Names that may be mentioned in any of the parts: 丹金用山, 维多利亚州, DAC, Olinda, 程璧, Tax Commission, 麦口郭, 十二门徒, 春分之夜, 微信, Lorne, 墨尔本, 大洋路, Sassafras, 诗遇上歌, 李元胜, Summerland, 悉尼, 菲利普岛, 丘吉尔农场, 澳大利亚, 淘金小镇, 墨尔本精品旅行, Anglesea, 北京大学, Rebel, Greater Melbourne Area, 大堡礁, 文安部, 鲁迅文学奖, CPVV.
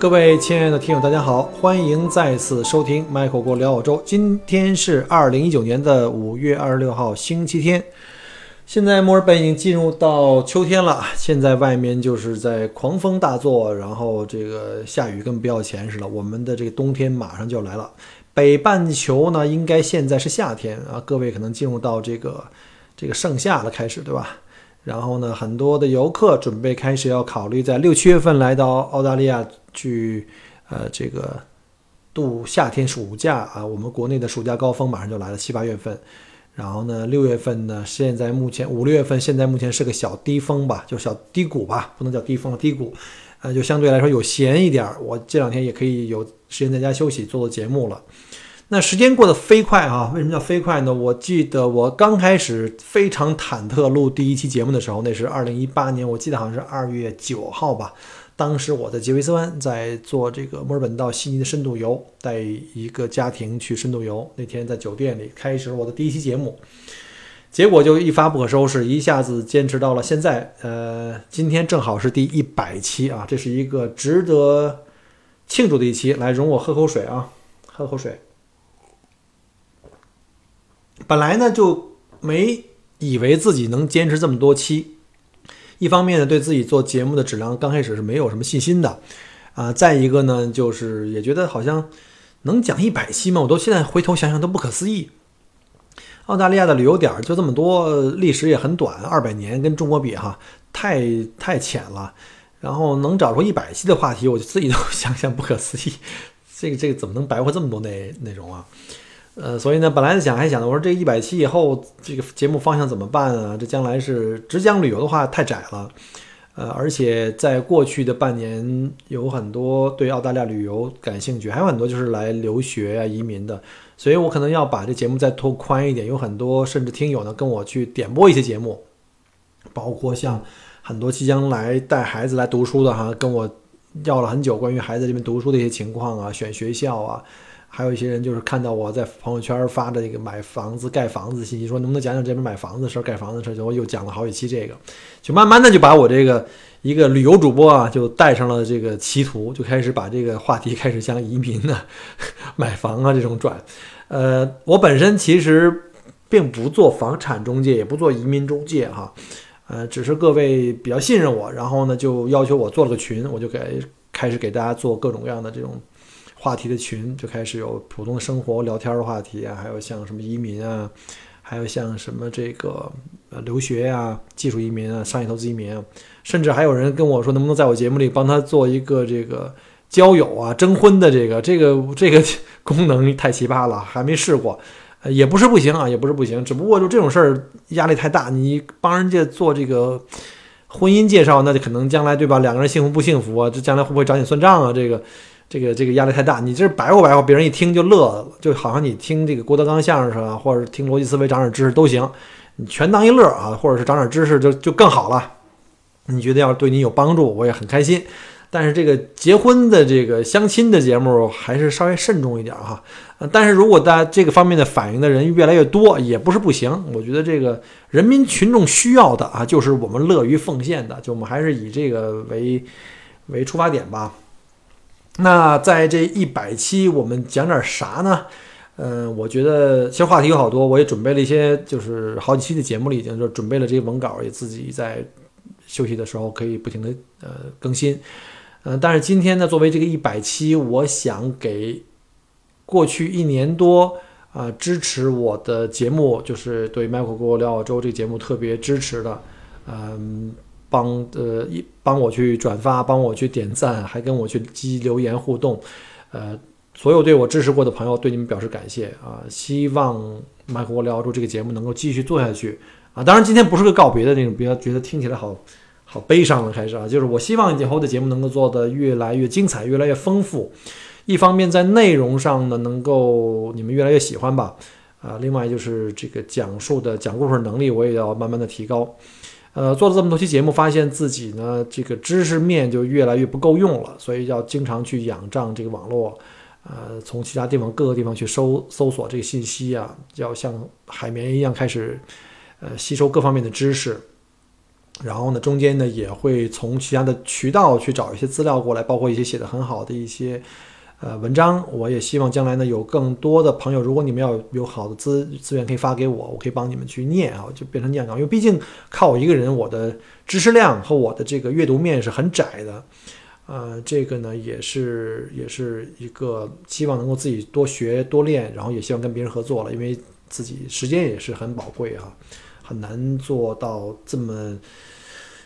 各位亲爱的听友，大家好，欢迎再次收听麦口郭聊澳洲。今天是2019年的5月26号星期天，现在墨尔本已经进入到秋天了，现在外面就是在狂风大作，然后这个下雨更不要钱似的，我们的这个冬天马上就要来了。北半球呢，应该现在是夏天啊，各位可能进入到这个盛夏了开始，对吧？然后呢，很多的游客准备开始要考虑在六七月份来到澳大利亚去，这个度夏天暑假啊。我们国内的暑假高峰马上就来了，七八月份。然后呢，六月份呢，现在目前五六月份，现在目前是个小低峰吧，就小低谷吧，不能叫低峰，低谷，就相对来说有闲一点。我这两天也可以有时间在家休息，做做节目了。那时间过得飞快啊，为什么叫飞快呢？我记得我刚开始非常忐忑录第一期节目的时候，那是2018年，我记得好像是2月9号吧。当时我在杰维斯湾在做这个墨尔本到悉尼的深度游，带一个家庭去深度游，那天在酒店里开始我的第一期节目，结果就一发不可收拾，一下子坚持到了现在。今天正好是第100期啊，这是一个值得庆祝的一期。来，容我喝口水啊，喝口水。本来呢就没以为自己能坚持这么多期，一方面呢对自己做节目的质量刚开始是没有什么信心的啊，再一个呢就是也觉得好像能讲100期吗？我都现在回头想想都不可思议。澳大利亚的旅游点就这么多，历史也很短，200年跟中国比哈，太浅了。然后能找出100期的话题，我就自己都想想不可思议，这个怎么能白活这么多内容啊？所以呢，本来想我说这100期以后这个节目方向怎么办啊？这将来是只讲旅游的话太窄了，而且在过去的半年有很多对澳大利亚旅游感兴趣，还有很多就是来留学啊移民的，所以我可能要把这节目再拓宽一点，有很多甚至听友呢跟我去点播一些节目，包括像很多即将来带孩子来读书的哈，跟我要了很久关于孩子这边读书的一些情况啊，选学校啊。还有一些人就是看到我在朋友圈发的这个买房子盖房子信息，说能不能讲讲这边买房子的事盖房子的事，我又讲了好几期这个，就慢慢的就把我这个一个旅游主播啊就带上了这个歧途，就开始把这个话题开始向移民啊买房啊这种转。我本身其实并不做房产中介，也不做移民中介哈，只是各位比较信任我，然后呢就要求我做了个群，我就开始给大家做各种各样的这种话题的群，就开始有普通生活聊天的话题啊，还有像什么移民啊，还有像什么这个留学啊，技术移民啊，商业投资移民啊，甚至还有人跟我说能不能在我节目里帮他做一个这个交友啊征婚的这个功能，太奇葩了，还没试过，也不是不行啊，也不是不行，只不过就这种事儿压力太大，你帮人家做这个婚姻介绍，那就可能将来对吧，两个人幸福不幸福啊，这将来会不会找你算账啊，这个压力太大，你这白活白活，别人一听就乐了，就好像你听这个郭德纲相声啊，或者是听逻辑思维长点知识都行，你全当一乐啊，或者是长点知识就更好了。你觉得要对你有帮助，我也很开心。但是这个结婚的这个相亲的节目还是稍微慎重一点哈。但是如果大家这个方面的反应的人越来越多，也不是不行。我觉得这个人民群众需要的啊，就是我们乐于奉献的，就我们还是以这个为出发点吧。那在这100期我们讲点啥呢？我觉得其实话题有好多，我也准备了一些，就是好几期的节目里已经就准备了这些文稿，也自己在休息的时候可以不停的更新。但是今天呢，作为这个100期，我想给过去一年多支持我的节目，就是对麦口郭聊澳洲这个节目特别支持的，帮我去转发，帮我去点赞，还跟我去积留言互动，所有对我支持过的朋友，对你们表示感谢啊！希望麦口郭聊澳洲这个节目能够继续做下去啊！当然，今天不是个告别的那种，比较觉得听起来好好悲伤了，开始啊，就是我希望以后的节目能够做得越来越精彩，越来越丰富。一方面在内容上呢，能够你们越来越喜欢吧，另外就是这个讲故事能力，我也要慢慢的提高。做了这么多期节目，发现自己呢这个知识面就越来越不够用了，所以要经常去仰仗这个网络，从其他地方各个地方去搜索这个信息啊，要像海绵一样开始吸收各方面的知识。然后呢，中间呢也会从其他的渠道去找一些资料过来，包括一些写的很好的一些文章。我也希望将来呢有更多的朋友，如果你们要有好的资源可以发给我，我可以帮你们去念啊，就变成念稿。因为毕竟靠我一个人，我的知识量和我的这个阅读面是很窄的。这个呢也是一个希望能够自己多学多练，然后也希望跟别人合作了，因为自己时间也是很宝贵啊。很难做到这么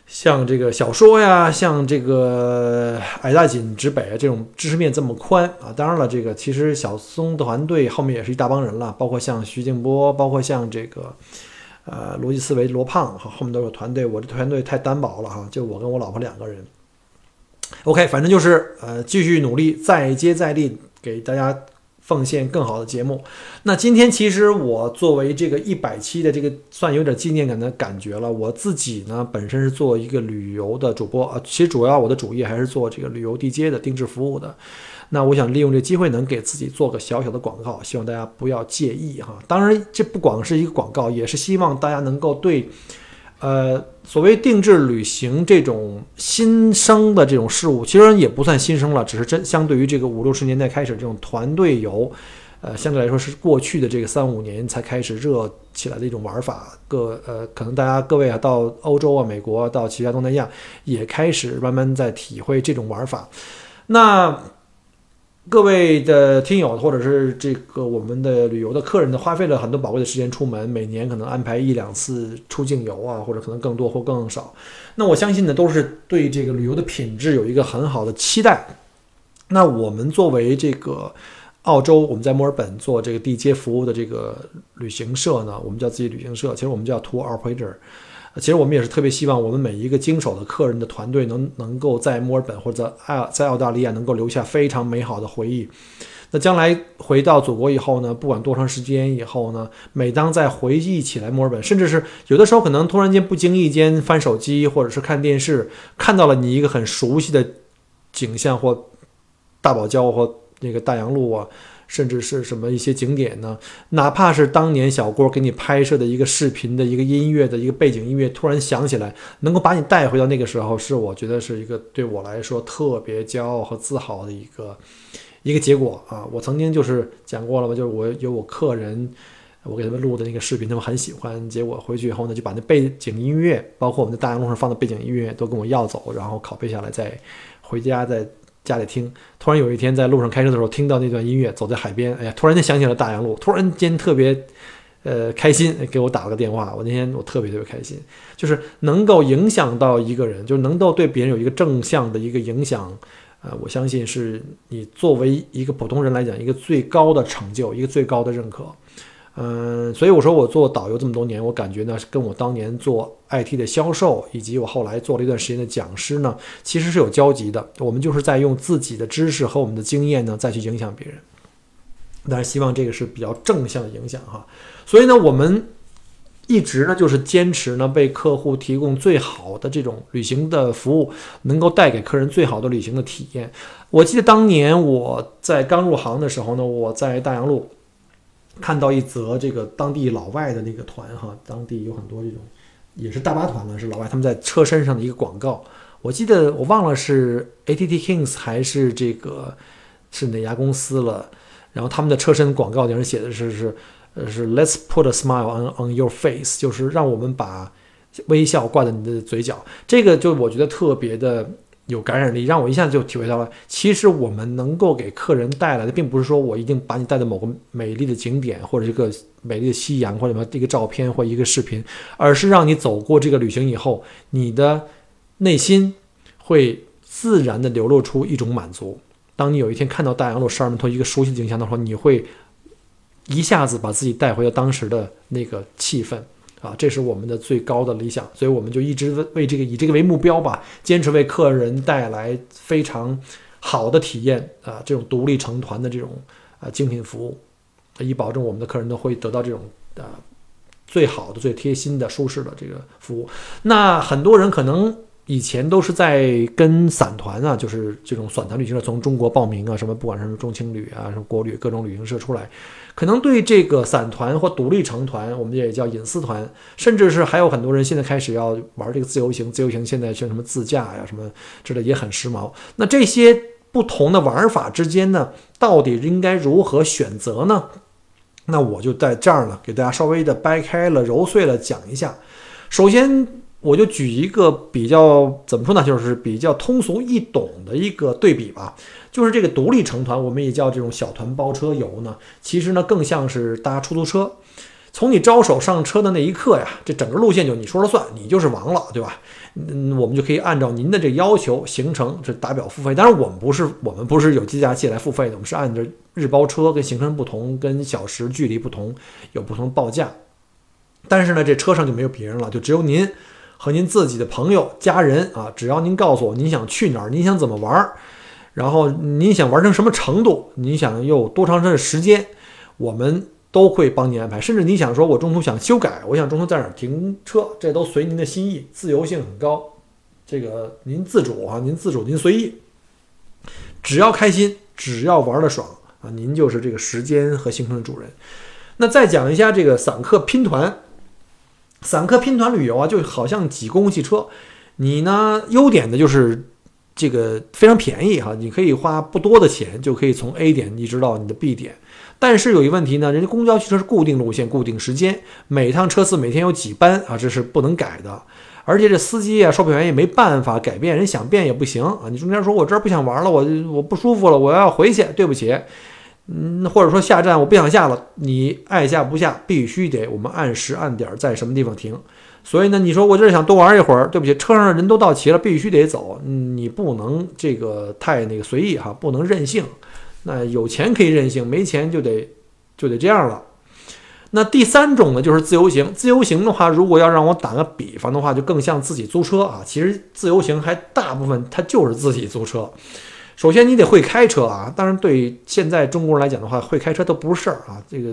像这个小说呀，像这个矮大紧直北这种知识面这么宽啊。当然了，这个其实小松的团队后面也是一大帮人了，包括像徐静波，包括像这个逻辑思维罗胖，后面都有团队。我这团队太单薄了哈，就我跟我老婆两个人。OK， 反正就是继续努力，再接再厉，给大家奉献更好的节目。那今天其实我作为这个100期的这个算有点纪念感的感觉了。我自己呢本身是做一个旅游的主播，其实主要我的主业还是做这个旅游地接的定制服务的。那我想利用这个机会能给自己做个小小的广告，希望大家不要介意哈。当然这不光是一个广告，也是希望大家能够对所谓定制旅行这种新生的这种事物，其实也不算新生了，只是相对于这个50-60年代开始这种团队游，相对来说是过去的这个3-5年才开始热起来的一种玩法。可能大家各位啊，到欧洲啊、美国啊，到其他东南亚也开始慢慢在体会这种玩法。那各位的听友或者是这个我们的旅游的客人呢，花费了很多宝贵的时间出门，每年可能安排1-2次出境游啊，或者可能更多或更少。那我相信呢，都是对这个旅游的品质有一个很好的期待。那我们作为这个澳洲，我们在墨尔本做这个地接服务的这个旅行社呢，我们叫自己旅行社，其实我们叫 Tour Operator。其实我们也是特别希望我们每一个经手的客人的团队能够在墨尔本或者在澳大利亚能够留下非常美好的回忆。那将来回到祖国以后呢，不管多长时间以后呢，每当在回忆起来墨尔本，甚至是有的时候可能突然间不经意间翻手机或者是看电视，看到了你一个很熟悉的景象，或大堡礁或那个大洋路啊，甚至是什么一些景点呢？哪怕是当年小郭给你拍摄的一个视频的一个音乐的一个背景音乐，突然想起来，能够把你带回到那个时候，是我觉得是一个对我来说特别骄傲和自豪的一个结果啊！我曾经就是讲过了嘛，就是我有我客人，我给他们录的那个视频，他们很喜欢。结果回去以后呢，就把那背景音乐，包括我们在大洋路上放的背景音乐，都跟我要走，然后拷贝下来，再回家家里听。突然有一天在路上开车的时候听到那段音乐，走在海边，哎呀，突然间想起了大洋路，突然间特别开心，给我打了个电话。我那天我特别特别开心，就是能够影响到一个人，就是能够对别人有一个正向的一个影响。我相信是你作为一个普通人来讲一个最高的成就，一个最高的认可。所以我说我做导游这么多年，我感觉呢，跟我当年做 IT 的销售，以及我后来做了一段时间的讲师呢，其实是有交集的。我们就是在用自己的知识和我们的经验呢，再去影响别人。但是希望这个是比较正向的影响哈。所以呢，我们一直呢就是坚持呢，为客户提供最好的这种旅行的服务，能够带给客人最好的旅行的体验。我记得当年我在刚入行的时候呢，我在大洋路看到一则这个当地老外的那个团哈，当地有很多这种也是大巴团了，是老外，他们在车身上的一个广告。我记得我忘了是 ATT Kings 还是这个是哪家公司了，然后他们的车身广告顶上写的是 Let's put a smile on your face， 就是让我们把微笑挂在你的嘴角。这个就我觉得特别的有感染力，让我一下就体会到了，其实我们能够给客人带来的，并不是说我一定把你带到某个美丽的景点，或者一个美丽的夕阳，或者一个照片，或一个视频，而是让你走过这个旅行以后，你的内心会自然的流露出一种满足。当你有一天看到大洋路十二门徒一个熟悉的景象的时候，你会一下子把自己带回到当时的那个气氛。啊，这是我们的最高的理想，所以我们就一直为这个以这个为目标吧，坚持为客人带来非常好的体验啊，这种独立成团的这种精品服务，以保证我们的客人都会得到这种最好的、最贴心的、舒适的这个服务。那很多人可能以前都是在跟散团啊，就是这种散团旅行社从中国报名啊，什么不管是中青旅啊、什么国旅各种旅行社出来，可能对这个散团或独立成团，我们也叫隐私团，甚至是还有很多人现在开始要玩这个自由行。自由行现在像什么自驾呀、什么之类也很时髦。那这些不同的玩法之间呢，到底应该如何选择呢？那我就在这儿呢，给大家稍微的掰开了、揉碎了讲一下。首先，我就举一个比较怎么说呢，就是比较通俗易懂的一个对比吧，就是这个独立成团，我们也叫这种小团包车游呢，其实呢更像是搭出租车。从你招手上车的那一刻呀，这整个路线就你说了算，你就是王了，对吧？我们就可以按照您的这要求行程是打表付费。当然我们不是有计价器来付费的，我们是按照日包车跟行程不同、跟小时距离不同有不同报价。但是呢，这车上就没有别人了，就只有您和您自己的朋友、家人啊，只要您告诉我您想去哪儿，您想怎么玩，然后您想玩成什么程度，您想有多长的时间，我们都会帮您安排。甚至你想说我中途想修改，我想中途在哪儿停车，这都随您的心意，自由性很高。这个您自主啊，您自主，您随意，只要开心，只要玩得爽啊，您就是这个时间和行程的主人。那再讲一下这个散客拼团。散客拼团旅游啊，就好像挤公共汽车，你呢优点的就是这个非常便宜哈，你可以花不多的钱就可以从 A 点一直到你的 B 点。但是有一问题呢，人家公交汽车是固定路线、固定时间，每趟车次每天有几班啊，这是不能改的。而且这司机啊、售票员也没办法改变，人想变也不行啊。你中间说我这儿不想玩了，我不舒服了，我要回去，对不起。或者说下站我不想下了，你爱下不下，必须得我们按时按点在什么地方停。所以呢，你说我这想多玩一会儿，对不起，车上的人都到齐了，必须得走，你不能这个太那个随意哈，不能任性。那有钱可以任性，没钱就得这样了。那第三种呢，就是自由行。自由行的话，如果要让我打个比方的话，就更像自己租车啊。其实自由行还大部分它就是自己租车。首先你得会开车啊，当然对现在中国人来讲的话，会开车都不是事儿啊。这个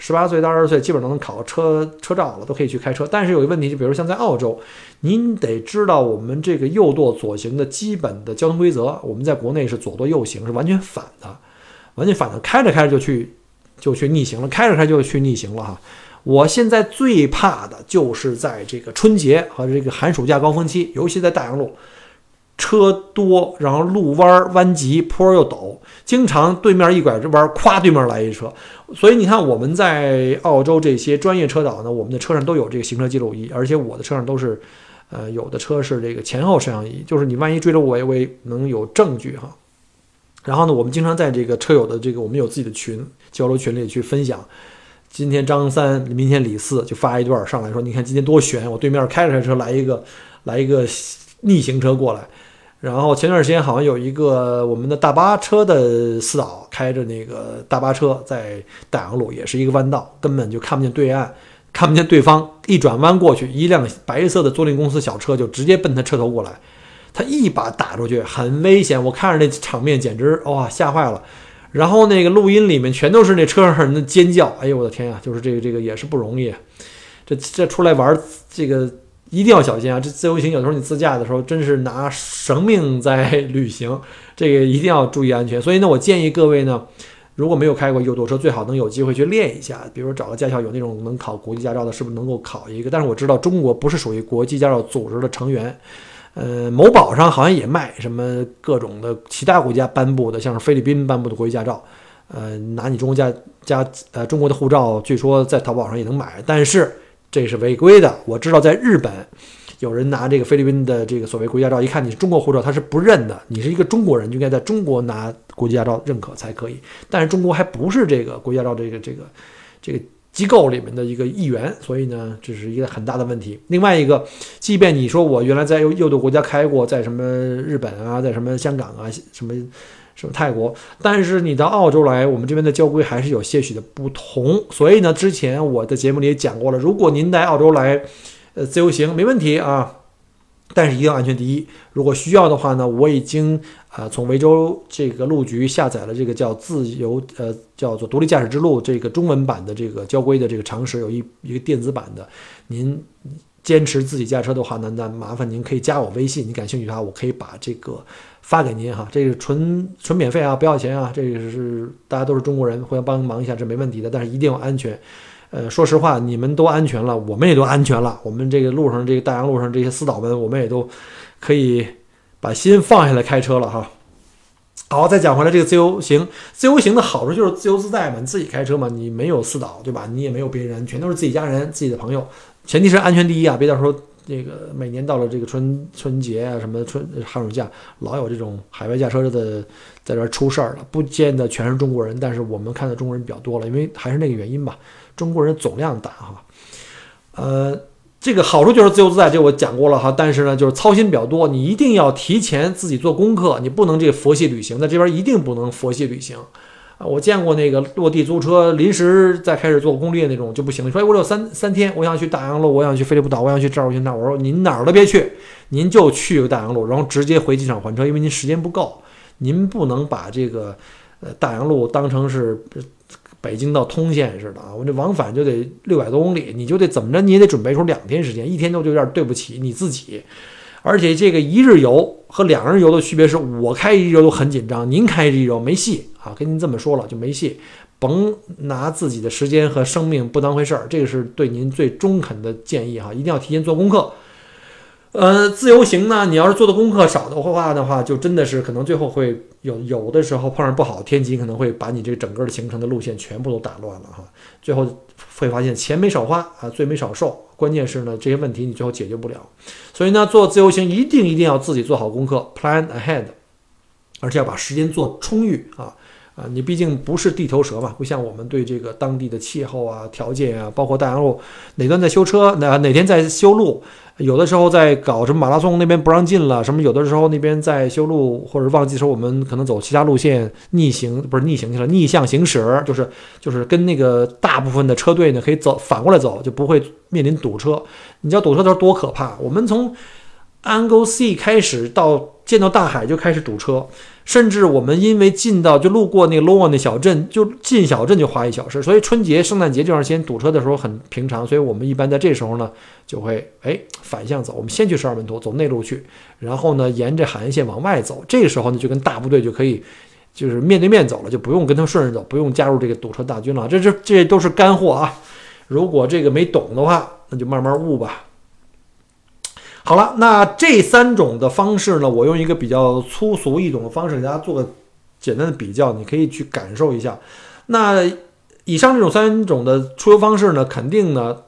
18岁到20岁基本上能考车照了，都可以去开车。但是有一个问题，就比如像在澳洲，您得知道我们这个右舵左行的基本的交通规则。我们在国内是左舵右行，是完全反的，完全反的，开着开着就去逆行了，开着开就去逆行了哈。我现在最怕的就是在这个春节和这个寒暑假高峰期，尤其在大洋路。车多，然后路弯弯急，坡又陡，经常对面一拐着弯，咵，对面来一车。所以你看我们在澳洲这些专业车道呢，我们的车上都有这个行车记录仪，而且我的车上都是有的车是这个前后摄像仪，就是你万一追着我也能有证据哈。然后呢，我们经常在这个车友的这个我们有自己的群交流群里去分享，今天张三，明天李四，就发一段上来说，你看今天多悬，我对面开着车来一个逆行车过来。然后前段时间好像有一个我们的大巴车的司导开着那个大巴车在大洋路，也是一个弯道，根本就看不见对岸，看不见对方，一转弯过去，一辆白色的租赁公司小车就直接奔他车头过来，他一把打出去，很危险。我看着那场面简直哇吓坏了。然后那个录音里面全都是那车上人的尖叫，哎呦我的天啊，就是这个也是不容易，这出来玩这个。一定要小心啊！这自由行有时候你自驾的时候，真是拿生命在旅行，这个一定要注意安全。所以呢，我建议各位呢，如果没有开过右舵车，最好能有机会去练一下，比如找个驾校，有那种能考国际驾照的，是不是能够考一个？但是我知道中国不是属于国际驾照组织的成员，某宝上好像也卖什么各种的其他国家颁布的，像是菲律宾颁布的国际驾照，拿你中国中国的护照，据说在淘宝上也能买，但是。这是违规的。我知道在日本有人拿这个菲律宾的这个所谓国际驾照，一看你是中国护照，他是不认的，你是一个中国人就应该在中国拿国际驾照认可才可以。但是中国还不是这个国际驾照这个机构里面的一个一员，所以呢这是一个很大的问题。另外一个，即便你说我原来在右舵国家开过，在什么日本啊，在什么香港啊，什么就是泰国。但是你到澳洲来，我们这边的交规还是有些许的不同。所以呢，之前我的节目里也讲过了，如果您来澳洲来，自由行没问题啊，但是一定要安全第一。如果需要的话呢，我已经从维州这个路局下载了这个叫自由叫做独立驾驶之路这个中文版的这个交规的这个常识，有一个电子版的。您坚持自己驾车的话呢，那麻烦您可以加我微信，你感兴趣的话，我可以把这个发给您哈。这个纯免费啊，不要钱啊，这个是大家都是中国人，互相帮忙一下这没问题的，但是一定要安全。说实话，你们都安全了，我们也都安全了。我们这个路上，这个大洋路上这些私岛们，我们也都可以把心放下来开车了哈。好，再讲回来这个自由行，自由行的好处就是自由自在嘛，你自己开车嘛，你没有私岛对吧？你也没有别人，全都是自己家人、自己的朋友。前提是安全第一啊，别到时候这个每年到了这个春节啊，什么寒暑假，老有这种海外驾车的在这出事儿了。不见得全是中国人，但是我们看到中国人比较多了，因为还是那个原因吧。中国人总量大哈，这个好处就是自由自在，这我讲过了哈。但是呢，就是操心比较多，你一定要提前自己做功课，你不能这佛系旅行，在这边一定不能佛系旅行。我见过那个落地租车临时再开始做攻略那种就不行了。说我有三天，我想去大洋路，我想去菲利普岛，我想去这儿，我想那儿。我说您哪儿都别去，您就去个大洋路，然后直接回机场还车，因为您时间不够，您不能把这个大洋路当成是北京到通县似的啊，我这往返就得600多公里，你就得怎么着，你也得准备出2天时间，1天就有点对不起你自己。而且这个一日游和2日游的区别是，我开一日游都很紧张，您开一日游没戏啊，跟您这么说了就没戏，甭拿自己的时间和生命不当回事儿，这个是对您最中肯的建议哈，一定要提前做功课。自由行呢，你要是做的功课少的话就真的是可能最后会有的时候碰上不好天气，可能会把你这整个的行程的路线全部都打乱了哈。最后会发现钱没少花啊，罪没少受，关键是呢这些问题你最后解决不了。所以呢，做自由行一定要自己做好功课 ，plan ahead， 而且要把时间做充裕啊。你毕竟不是地头蛇嘛，不像我们对这个当地的气候啊、条件啊，包括大洋路哪段在修车，哪天在修路，有的时候在搞什么马拉松那边不让进了，什么有的时候那边在修路或者忘记的时候，我们可能走其他路线逆向行驶，就是跟那个大部分的车队呢可以走反过来走，就不会面临堵车。你知道堵车的时候多可怕？我们从Anglesea 开始到见到大海就开始堵车，甚至我们因为路过那个 Lorne 小镇，就进小镇就花1小时，所以春节圣诞节这段时间堵车的时候很平常，所以我们一般在这时候呢就会反向走，我们先去12门徒走内陆去，然后呢沿着海岸线往外走，这个时候呢就跟大部队就可以就是面对面走了，就不用跟他顺着走，不用加入这个堵车大军了。这都是干货啊，如果这个没懂的话那就慢慢悟吧。好了，那这3种的方式呢，我用一个比较粗俗易懂的方式给大家做个简单的比较，你可以去感受一下。那以上这种3种的出游方式呢，肯定的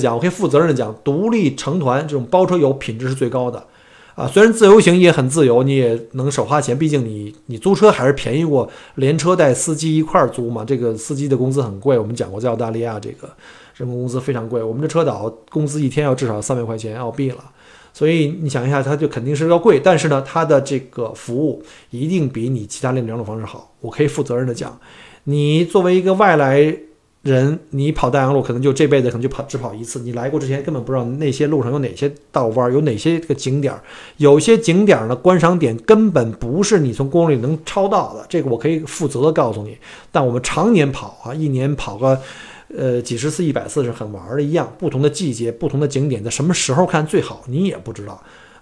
讲，我可以负责任的讲，独立成团这种包车游品质是最高的啊。虽然自由行也很自由，你也能少花钱，毕竟你租车还是便宜过连车带司机一块租嘛。这个司机的工资很贵，我们讲过在澳大利亚这个人工工资非常贵，我们这车导工资1天要至少300块钱澳币了，所以你想一下，它就肯定是要贵，但是呢，它的这个服务一定比你其他2种方式好。我可以负责任的讲，你作为一个外来人，你跑大洋路可能就这辈子可能就只跑一次，你来过之前根本不知道那些路上有哪些道弯，有哪些个景点，有些景点呢观赏点根本不是你从公路里能抄到的，这个我可以负责的告诉你。但我们常年跑啊，一年跑个。几十次、100次是很玩的一样，不同的季节、不同的景点，在什么时候看最好，你也不知道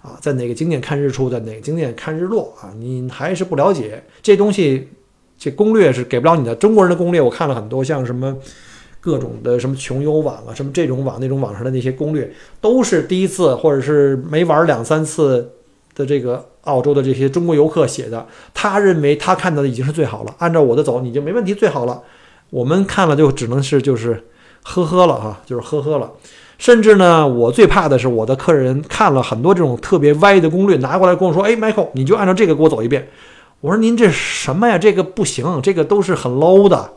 啊。在哪个景点看日出，在哪个景点看日落啊，你还是不了解这东西。这攻略是给不了你的。中国人的攻略我看了很多，像什么各种的什么穷游网啊，什么这种网、那种网上的那些攻略，都是第一次或者是没玩2、3次的这个澳洲的这些中国游客写的。他认为他看到的已经是最好了，按照我的走你就没问题，最好了。我们看了就只能是就是呵呵了。甚至呢，我最怕的是我的客人看了很多这种特别歪的攻略，拿过来跟我说，Michael， 你就按照这个给我走一遍。我说您这什么呀？这个不行，这个都是很 low 的。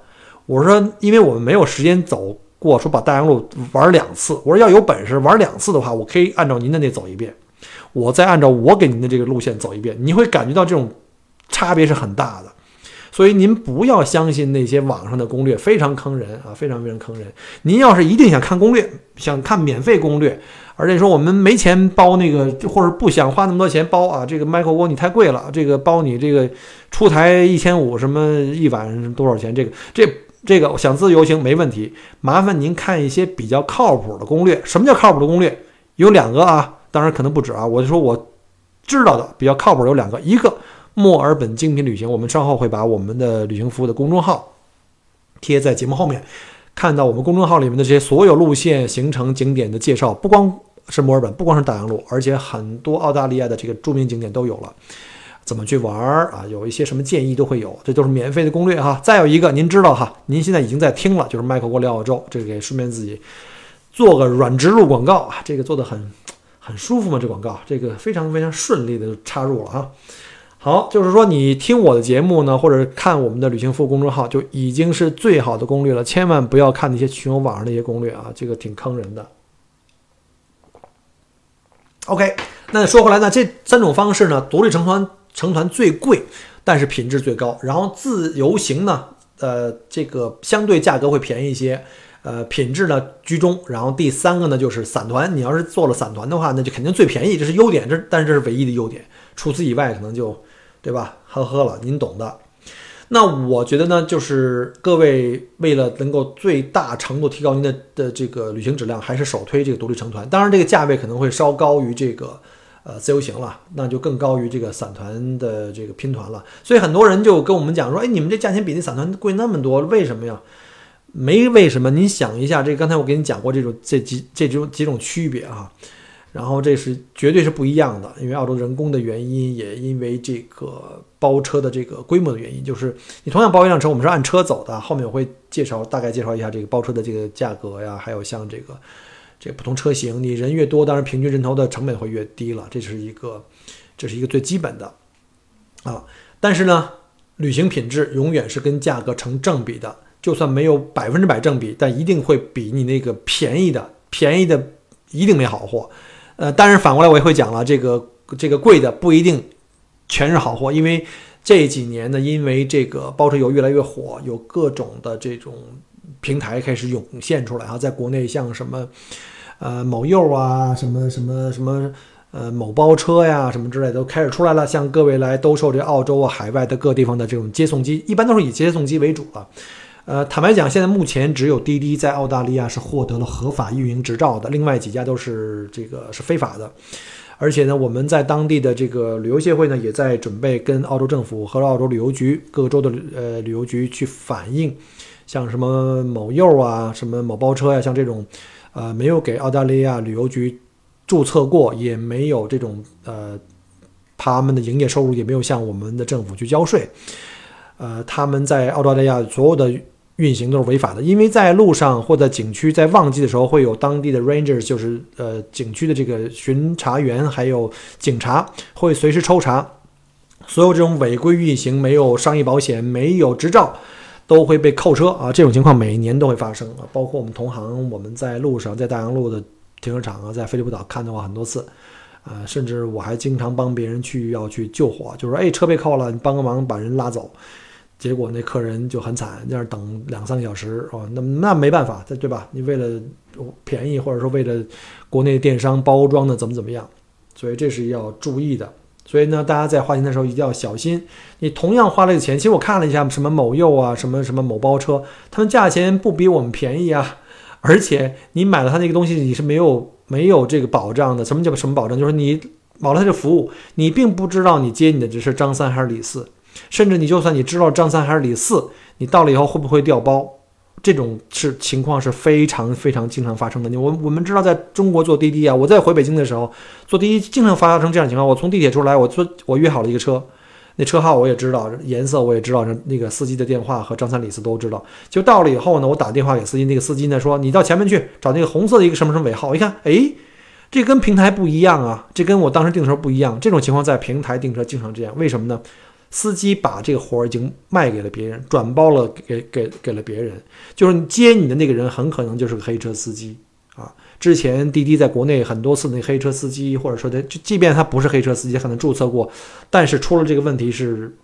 我说因为我们没有时间走过，说把大洋路玩2次。我说要有本事玩2次的话，我可以按照您的那走一遍，我再按照我给您的这个路线走一遍。你会感觉到这种差别是很大的。所以您不要相信那些网上的攻略，非常坑人啊，非常非常坑人。您要是一定想看攻略，想看免费攻略，而且说我们没钱包那个，或者不想花那么多钱包啊，这个麦口郭你太贵了，这个包你这个出台1500什么一晚多少钱，这个想自由行没问题，麻烦您看一些比较靠谱的攻略。什么叫靠谱的攻略？有两个啊，当然可能不止啊，我就说我知道的比较靠谱有两个，一个墨尔本精品旅行，我们稍后会把我们的旅行服务的公众号贴在节目后面，看到我们公众号里面的这些所有路线、行程、景点的介绍，不光是墨尔本，不光是大洋路，而且很多澳大利亚的这个著名景点都有了，怎么去玩啊，有一些什么建议都会有，这都是免费的攻略哈。再有一个您知道哈，您现在已经在听了，就是麦口郭聊澳洲，这个给顺便自己做个软植入广告啊，这个做得很舒服嘛，这广告这个非常非常顺利的插入了哈。好，就是说你听我的节目呢，或者看我们的旅行服务公众号，就已经是最好的攻略了，千万不要看那些群友网上那些攻略啊，这个挺坑人的。OK， 那说回来呢，这三种方式呢，独立成团最贵，但是品质最高。然后自由行呢，这个相对价格会便宜一些，品质呢居中。然后第三个呢就是散团，你要是做了散团的话，那就肯定最便宜，这是优点，但是这是唯一的优点。除此以外，可能就对吧，呵了，您懂的。那我觉得呢，就是各位为了能够最大程度提高您的这个旅行质量，还是首推这个独立成团。当然，这个价位可能会稍高于这个自由行了，那就更高于这个散团的这个拼团了。所以很多人就跟我们讲说，哎，你们这价钱比那散团贵那么多，为什么呀？没为什么，您想一下，这个刚才我给你讲过这种区别啊。然后这是绝对是不一样的，因为澳洲人工的原因，也因为这个包车的这个规模的原因，就是你同样包一辆车，我们是按车走的，后面我会大概介绍一下这个包车的这个价格呀，还有像这个不同车型，你人越多，当然平均人头的成本会越低了，这是一个最基本的啊。但是呢，旅行品质永远是跟价格成正比的，就算没有100%正比，但一定会比你那个便宜的一定没好货。但是反过来我也会讲了，这个贵的不一定全是好货，因为这几年呢，因为这个包车游越来越火，有各种的这种平台开始涌现出来啊，在国内像什么某柚啊，什么某包车呀，什么之类的都开始出来了，像各位来兜售这澳洲啊、海外的各地方的这种接送机，一般都是以接送机为主了。坦白讲，现在目前只有滴滴在澳大利亚是获得了合法运营执照的，另外几家都是这个是非法的。而且呢，我们在当地的这个旅游协会呢，也在准备跟澳洲政府和澳洲旅游局各州的旅游局去反映，像什么某柚啊、什么某包车呀、像这种没有给澳大利亚旅游局注册过，也没有这种他们的营业收入也没有向我们的政府去交税，他们在澳大利亚所有的运行都是违法的，因为在路上或在景区，在旺季的时候会有当地的 rangers， 就是景区的这个巡查员，还有警察会随时抽查，所有这种违规运行、没有商业保险、没有执照都会被扣车啊！这种情况每年都会发生啊，包括我们同行，我们在路上，在大洋路的停车场啊，在菲利普岛看到过很多次。甚至我还经常帮别人要去救火，就说哎，车被扣了，你帮个忙把人拉走。结果那客人就很惨，在那等2-3个小时哦，那没办法，对吧？你为了便宜，或者说为了国内电商包装的怎么样，所以这是要注意的。所以呢，大家在花钱的时候一定要小心。你同样花了钱，其实我看了一下，什么某柚啊，什么某包车，他们价钱不比我们便宜啊，而且你买了他那个东西，你是没有这个保障的。什么叫什么保障？就是你买了他这服务，你并不知道你接你的只是张3还是李4。甚至你就算你知道张3还是李4，你到了以后会不会掉包？这种情况是非常非常经常发生的。我们知道，在中国坐滴滴啊，我在回北京的时候坐滴滴经常发生这样的情况。我从地铁出来，我约好了一个车，那车号我也知道，颜色我也知道，那个司机的电话和张3李4都知道。就到了以后呢，我打电话给司机，那个司机呢说你到前面去找那个红色的一个什么什么尾号。一看，哎，这跟平台不一样啊，这跟我当时订的时候不一样。这种情况在平台订车经常这样，为什么呢？司机把这个活已经卖给了别人，转包了给了别人，就是你接你的那个人很可能就是个黑车司机啊。之前滴滴在国内很多次那黑车司机，或者说即便他不是黑车司机，他可能注册过，但是出了这个问题是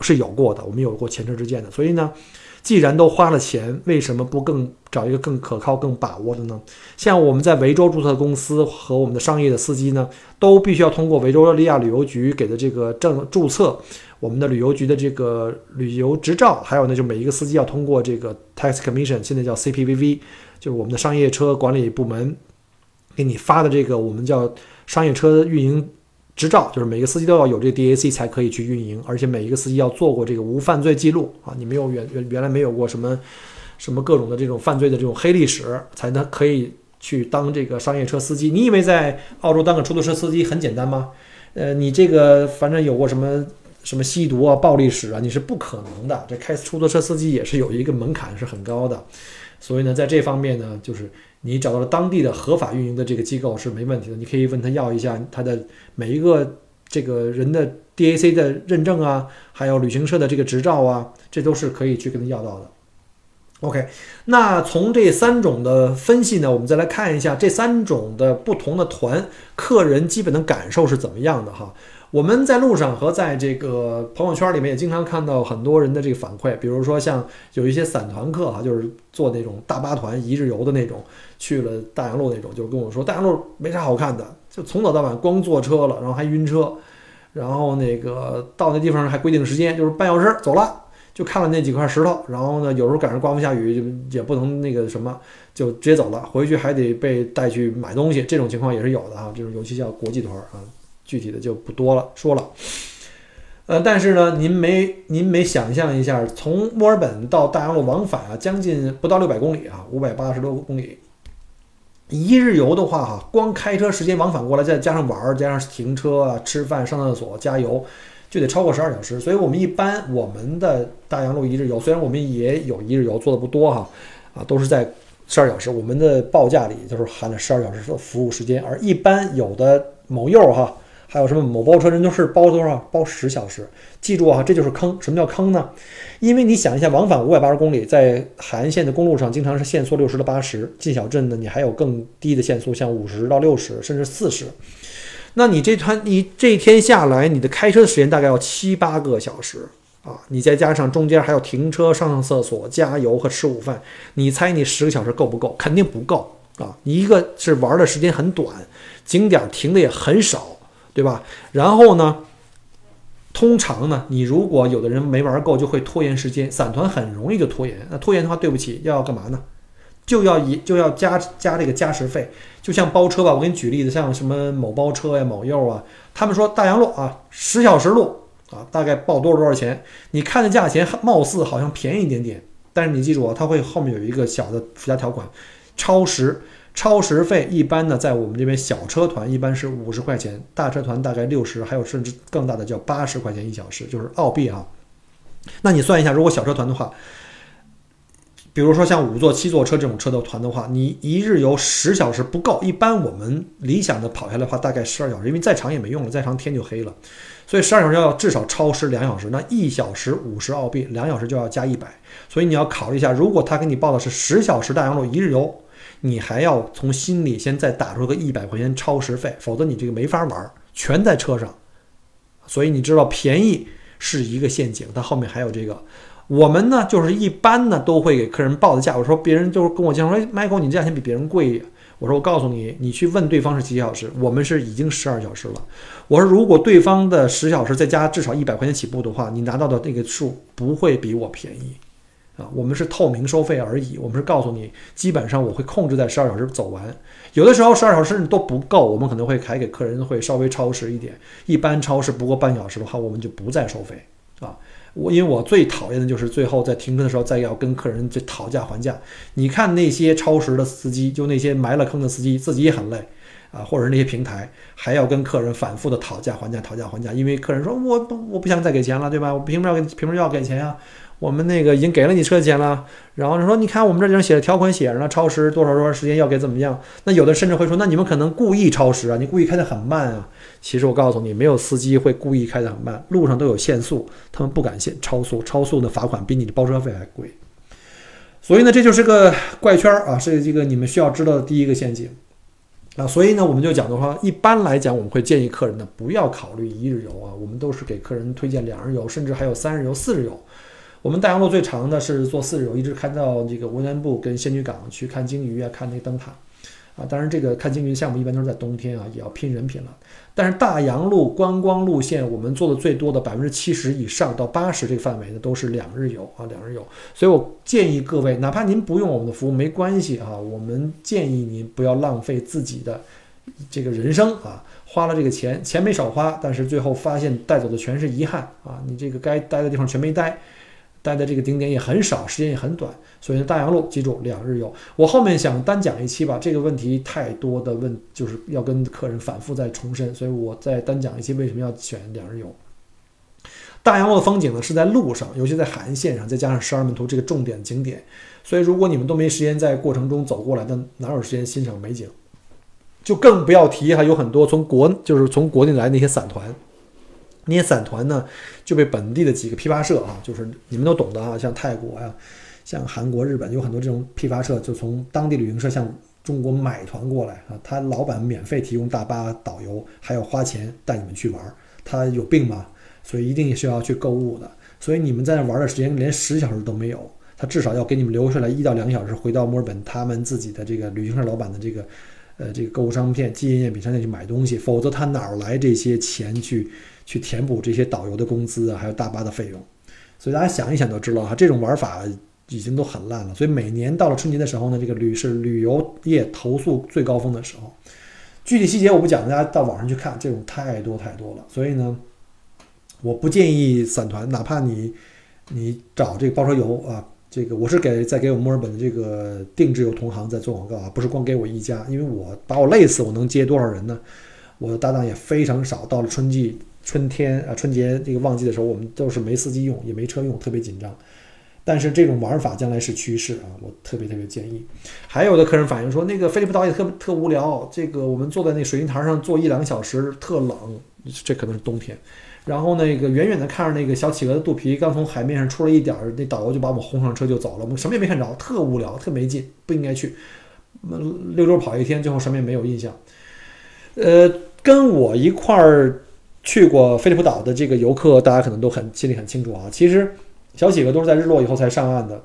是有过的，我们有过前车之鉴的。所以呢，既然都花了钱，为什么不找一个更可靠更把握的呢？像我们在维州注册公司和我们的商业的司机呢，都必须要通过维州利亚旅游局给的这个证注册，我们的旅游局的这个旅游执照，还有呢，就每一个司机要通过这个 Tax Commission， 现在叫 CPVV， 就是我们的商业车管理部门给你发的这个我们叫商业车运营执照，就是每个司机都要有这个 DAC 才可以去运营，而且每一个司机要做过这个无犯罪记录啊，你没有原来没有过什么各种的这种犯罪的这种黑历史，才能可以去当这个商业车司机。你以为在澳洲当个出租车司机很简单吗？你这个反正有过什么吸毒啊、暴力史啊，你是不可能的。这开出租车司机也是有一个门槛是很高的，所以呢，在这方面呢，就是你找到了当地的合法运营的这个机构是没问题的，你可以问他要一下他的每一个这个人的 DAC 的认证啊，还有旅行社的这个执照啊，这都是可以去跟他要到的。 OK， 那从这三种的分析呢，我们再来看一下这三种的不同的团客人基本的感受是怎么样的哈。我们在路上和在这个朋友圈里面也经常看到很多人的这个反馈，比如说像有一些散团客啊，就是做那种大巴团一日游的那种，去了大洋路那种，就跟我说大洋路没啥好看的，就从早到晚光坐车了，然后还晕车，然后那个到那地方还规定时间，就是半小时走了，就看了那几块石头，然后呢有时候赶上刮风下雨也不能那个什么，就直接走了，回去还得被带去买东西，这种情况也是有的啊，这种尤其叫国际团啊。具体的就不多了说了，但是呢，您没想象一下，从墨尔本到大洋路往返啊，将近不到600公里啊，580多公里。一日游的话哈，光开车时间往返过来，再加上玩，加上停车啊、吃饭、上厕所、加油，就得超过12小时。所以我们一般我们的大洋路一日游，虽然我们也有一日游做的不多哈，啊，都是在12小时，我们的报价里就是含了12小时的服务时间，而一般有的某友哈。还有什么某包车人都是包多少？包10小时。记住啊，这就是坑。什么叫坑呢？因为你想一下，往返580公里，在海岸线的公路上，经常是限速60到80，进小镇呢，你还有更低的限速，像50到60，甚至40。那你这一天下来，你的开车的时间大概要7-8个小时啊！你再加上中间还要停车、上厕所、加油和吃午饭，你猜你10个小时够不够？肯定不够啊！你一个是玩的时间很短，景点停的也很少。对吧？然后呢，通常呢，你如果有的人没玩够，就会拖延时间。散团很容易就拖延。那拖延的话，对不起，要干嘛呢？就要加这个加时费。就像包车吧，我给你举例子，像什么某包车呀、某右啊，他们说大洋路啊，10小时路啊，大概报多少钱？你看的价钱貌似好像便宜一点点，但是你记住啊，它会后面有一个小的附加条款，超时。超时费一般呢，在我们这边小车团一般是50块钱，大车团大概60，还有甚至更大的叫80块钱1小时，就是澳币啊。那你算一下，如果小车团的话，比如说像5座7座车这种车的团的话，你一日游10小时不够，一般我们理想的跑下来的话，大概12小时，因为再长也没用了，再长天就黑了，所以12小时要至少超时2小时，那1小时50澳币，2小时就要加100，所以你要考虑一下，如果他给你报的是10小时大洋路一日游。你还要从心里先再打出个100块钱超时费，否则你这个没法玩，全在车上。所以你知道便宜是一个陷阱，它后面还有这个。我们呢，就是一般呢都会给客人报的价。我说别人就是跟我讲说，哎 ，Michael， 你价钱比别人贵。我说我告诉你，你去问对方是几小时，我们是已经12小时了。我说如果对方的10小时再加至少100块钱起步的话，你拿到的那个数不会比我便宜。啊，我们是透明收费而已，我们是告诉你，基本上我会控制在12小时走完，有的时候12小时都不够，我们可能会还给客人会稍微超时一点，一般超时不过半小时的话，我们就不再收费啊。因为我最讨厌的就是最后在停车的时候再要跟客人去讨价还价。你看那些超时的司机，就那些埋了坑的司机，自己也很累啊，或者是那些平台还要跟客人反复的讨价还价，因为客人说我不想再给钱了，对吧？我凭什么要给钱啊？我们那个已经给了你车钱了，然后说你看我们这地方写的条款写着呢，超时多少时间要给怎么样？那有的甚至会说，那你们可能故意超时啊，你故意开得很慢啊。其实我告诉你，没有司机会故意开得很慢，路上都有限速，他们不敢超速的罚款比你的包车费还贵。所以呢，这就是个怪圈啊，是这个你们需要知道的第一个陷阱。那所以呢，我们就讲的话，一般来讲我们会建议客人呢不要考虑一日游啊，我们都是给客人推荐2日游，甚至还有3日游、4日游。我们大洋路最长的是做4日游，一直开到这个文安部跟仙女港去看鲸鱼啊，看那灯塔啊。当然，这个看鲸鱼项目一般都是在冬天啊，也要拼人品了。但是大洋路观光路线，我们做的最多的70%以上到80%这个范围呢，都是2日游啊，2日游。所以我建议各位，哪怕您不用我们的服务没关系啊，我们建议您不要浪费自己的这个人生啊，花了这个钱，钱没少花，但是最后发现带走的全是遗憾啊，你这个该待的地方全没待。待的这个景点也很少，时间也很短，所以大洋路记住2日游。我后面想单讲一期吧，这个问题太多的问，就是要跟客人反复再重申，所以我再单讲一期为什么要选2日游。大洋路的风景呢是在路上，尤其在海岸线上，再加上十二门徒这个重点景点，所以如果你们都没时间在过程中走过来，那哪有时间欣赏美景？就更不要提还有很多从国内来那些散团。那些散团呢，就被本地的几个批发社啊，就是你们都懂的啊，像泰国呀、像韩国、日本，有很多这种批发社，就从当地旅行社向中国买团过来啊。他老板免费提供大巴、导游，还要花钱带你们去玩。他有病吗？所以一定是要去购物的。所以你们在那玩的时间连10小时都没有，他至少要给你们留下来1到2小时，回到墨尔本他们自己的这个旅行社老板的这个购物商店、纪念品商店去买东西，否则他哪来这些钱去填补这些导游的工资啊，还有大巴的费用？所以大家想一想就知道哈，这种玩法已经都很烂了。所以每年到了春节的时候呢，这个是旅游业投诉最高峰的时候。具体细节我不讲，大家到网上去看，这种太多了。所以呢，我不建议散团，哪怕你找这个包车游啊，这个我是在给我墨尔本的这个定制游同行在做广告啊，不是光给我一家，因为我把我累死，我能接多少人呢？我的搭档也非常少，到了春节这个旺季的时候，我们都是没司机用，也没车用，特别紧张。但是这种玩法将来是趋势啊，我特别建议。还有的客人反映说，那个菲利普岛也特无聊，这个我们坐在那水晶台上坐1-2个小时，特冷，这可能是冬天。然后那个远远的看着那个小企鹅的肚皮刚从海面上出了一点，那导游就把我们轰上车就走了，我们什么也没看着，特无聊，特没劲，不应该去。溜溜跑一天，最后什么也没有印象。跟我一块儿去过菲利普岛的这个游客，大家可能都心里很清楚啊。其实小企鹅都是在日落以后才上岸的，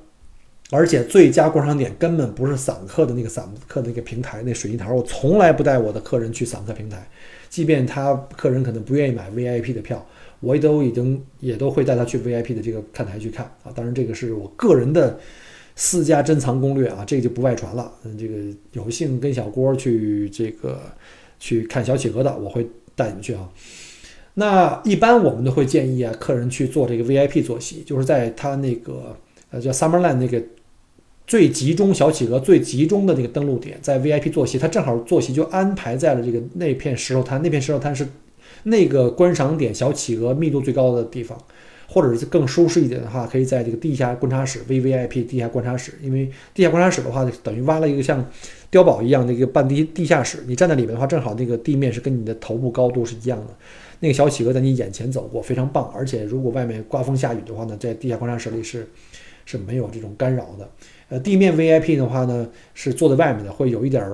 而且最佳观赏点根本不是散客的那个平台，那水晶台。我从来不带我的客人去散客平台，即便他客人可能不愿意买 VIP 的票，我也都会带他去 VIP 的这个看台去看啊。当然，这个是我个人的私家珍藏攻略啊，这个就不外传了。这个有幸跟小郭去看小企鹅的，我会带你们去啊。那一般我们都会建议啊，客人去做这个 VIP 坐席，就是在他那个叫 Summerland 那个最集中小企鹅最集中的那个登陆点，在 VIP 坐席，他正好坐席就安排在了这个那片石头滩，那片石头滩是那个观赏点小企鹅密度最高的地方，或者是更舒适一点的话，可以在这个地下观察室 VVIP 地下观察室，因为地下观察室的话，等于挖了一个像碉堡一样的一个半地下室，你站在里面的话，正好那个地面是跟你的头部高度是一样的。那个小企鹅在你眼前走过，非常棒。而且如果外面刮风下雨的话呢，在地下观察室里是没有这种干扰的。地面 VIP 的话呢，是坐在外面的，会有一点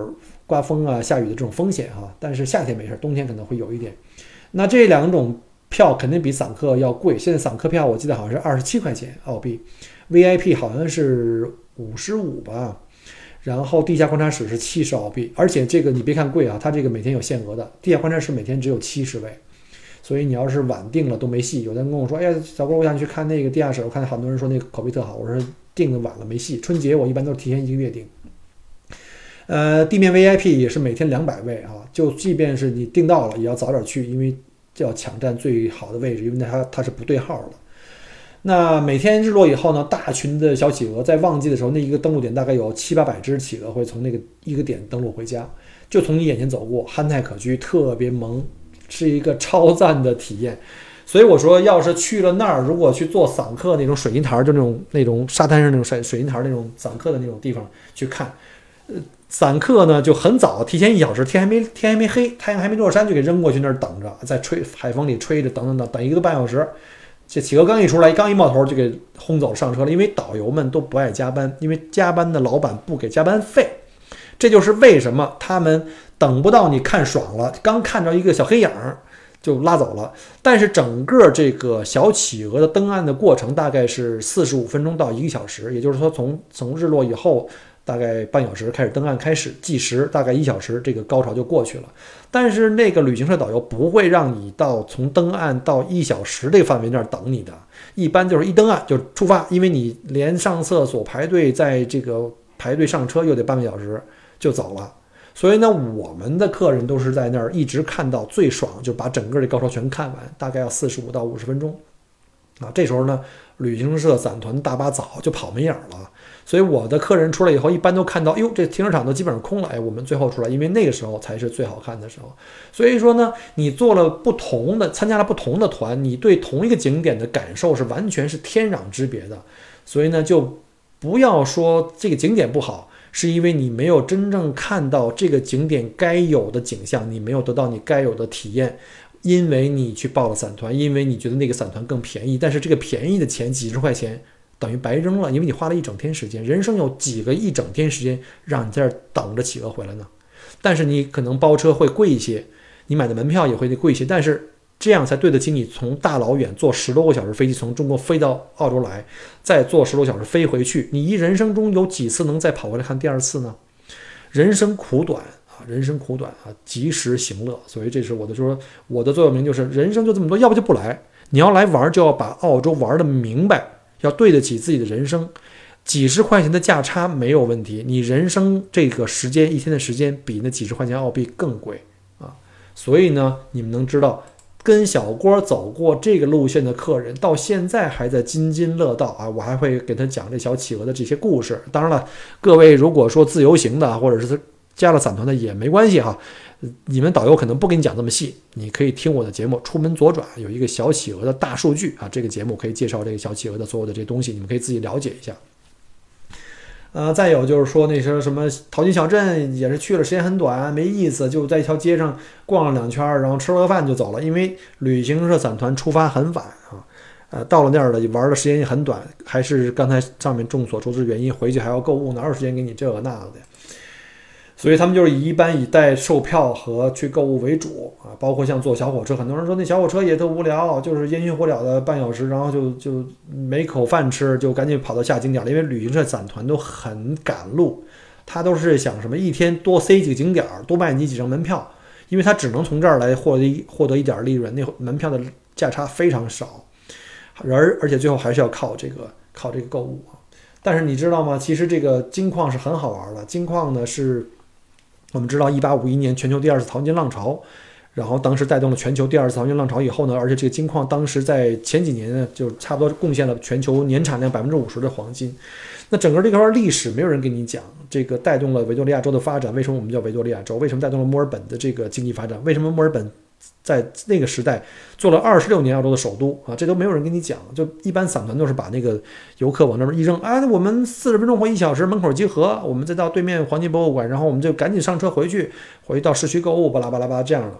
刮风啊、下雨的这种风险啊。但是夏天没事，冬天可能会有一点。那这两种票肯定比散客要贵。现在散客票我记得好像是27块钱澳币 ，VIP 好像是55吧。然后地下观察室是70澳币，而且这个你别看贵啊，它这个每天有限额的。地下观察室每天只有70位。所以你要是晚定了都没戏。有的人跟我说，哎呀，小郭，我想去看那个地下室，我看很多人说那个口碑特好，我说定的晚了没戏。春节我一般都是提前1个月定。地面 VIP 也是每天200位啊，就即便是你定到了，也要早点去，因为就要抢占最好的位置，因为它是不对号的。那每天日落以后呢，大群的小企鹅在旺季的时候，那一个登陆点大概有700-800只企鹅会从那个一个点登陆回家，就从你眼前走过，憨态可掬，特别萌。是一个超赞的体验。所以我说，要是去了那儿，如果去做散客那种水银台，就那种沙滩上那种水银台那种散客的那种地方去看，散客呢就很早，提前1小时，天还没黑，太阳还没落山，就给扔过去那儿等着，在海风里吹着，等1个半小时，这企鹅刚一出来，刚一冒头就给轰走上车了。因为导游们都不爱加班，因为加班的老板不给加班费，这就是为什么他们等不到你看爽了，刚看着一个小黑影就拉走了。但是整个这个小企鹅的登岸的过程大概是45分钟到1个小时，也就是说从日落以后大概半小时开始登岸开始计时，大概1小时这个高潮就过去了。但是那个旅行社导游不会让你到从登岸到1小时这个范围那儿等你的，一般就是一登岸就出发，因为你连上厕所排队，在这个排队上车又得半个小时就走了。所以呢，我们的客人都是在那儿一直看到最爽，就把整个的高潮全看完，大概要45到50分钟啊。这时候呢，旅行社散团大巴早就跑没影了，所以我的客人出来以后一般都看到，哟，这停车场都基本上空了，哎，我们最后出来，因为那个时候才是最好看的时候。所以说呢，你做了不同的，参加了不同的团，你对同一个景点的感受是完全是天壤之别的。所以呢，就不要说这个景点不好，是因为你没有真正看到这个景点该有的景象，你没有得到你该有的体验，因为你去报了散团，因为你觉得那个散团更便宜，但是这个便宜的钱几十块钱等于白扔了，因为你花了一整天时间。人生有几个一整天时间让你在这等着企鹅回来呢？但是你可能包车会贵一些，你买的门票也会贵一些，但是这样才对得起你从大老远坐10多个小时飞机从中国飞到澳洲来，再坐10多小时飞回去。你人生中有几次能再跑回来看第二次呢？人生苦短啊，人生苦短啊，及时行乐。所以这是我的说，我的座右铭就是人生就这么多，要不就不来。你要来玩，就要把澳洲玩的明白，要对得起自己的人生。几十块钱的价差没有问题，你人生这个时间一天的时间比那几十块钱澳币更贵啊。所以呢，你们能知道。跟小郭走过这个路线的客人到现在还在津津乐道啊，我还会给他讲这小企鹅的这些故事。当然了，各位如果说自由行的或者是加了散团的也没关系哈，你们导游可能不跟你讲这么细，你可以听我的节目出门左转有一个小企鹅的大数据啊，这个节目可以介绍这个小企鹅的所有的这东西，你们可以自己了解一下。再有就是说那些什么淘金小镇也是去了时间很短没意思，就在一条街上逛了2圈然后吃了个饭就走了，因为旅行社散团出发很晚啊，到了那儿了玩的时间也很短，还是刚才上面众所周知原因，回去还要购物，哪有时间给你这个那个的。所以他们就是一般以带售票和去购物为主啊，包括像坐小火车，很多人说那小火车也特无聊，就是烟熏火燎的半小时，然后就没口饭吃，就赶紧跑到下景点了。因为旅行社散团都很赶路，他都是想什么一天多塞几个景点，多卖你几张门票，因为他只能从这儿来获得一点利润，那门票的价差非常少，而且最后还是要靠这个购物。但是你知道吗？其实这个金矿是很好玩的，金矿呢是。我们知道1851年全球第二次淘金浪潮，然后当时带动了全球第二次淘金浪潮以后呢，而且这个金矿当时在前几年呢就差不多贡献了全球年产量 50% 的黄金。那整个这块历史没有人跟你讲，这个带动了维多利亚州的发展，为什么我们叫维多利亚州，为什么带动了墨尔本的这个经济发展，为什么墨尔本在那个时代做了26年澳洲的首都啊，这都没有人跟你讲。就一般散团都是把那个游客往那边一扔啊，我们40分钟或1小时门口集合，我们再到对面黄金博物馆，然后我们就赶紧上车回去到市区购物，巴拉巴拉巴拉这样的。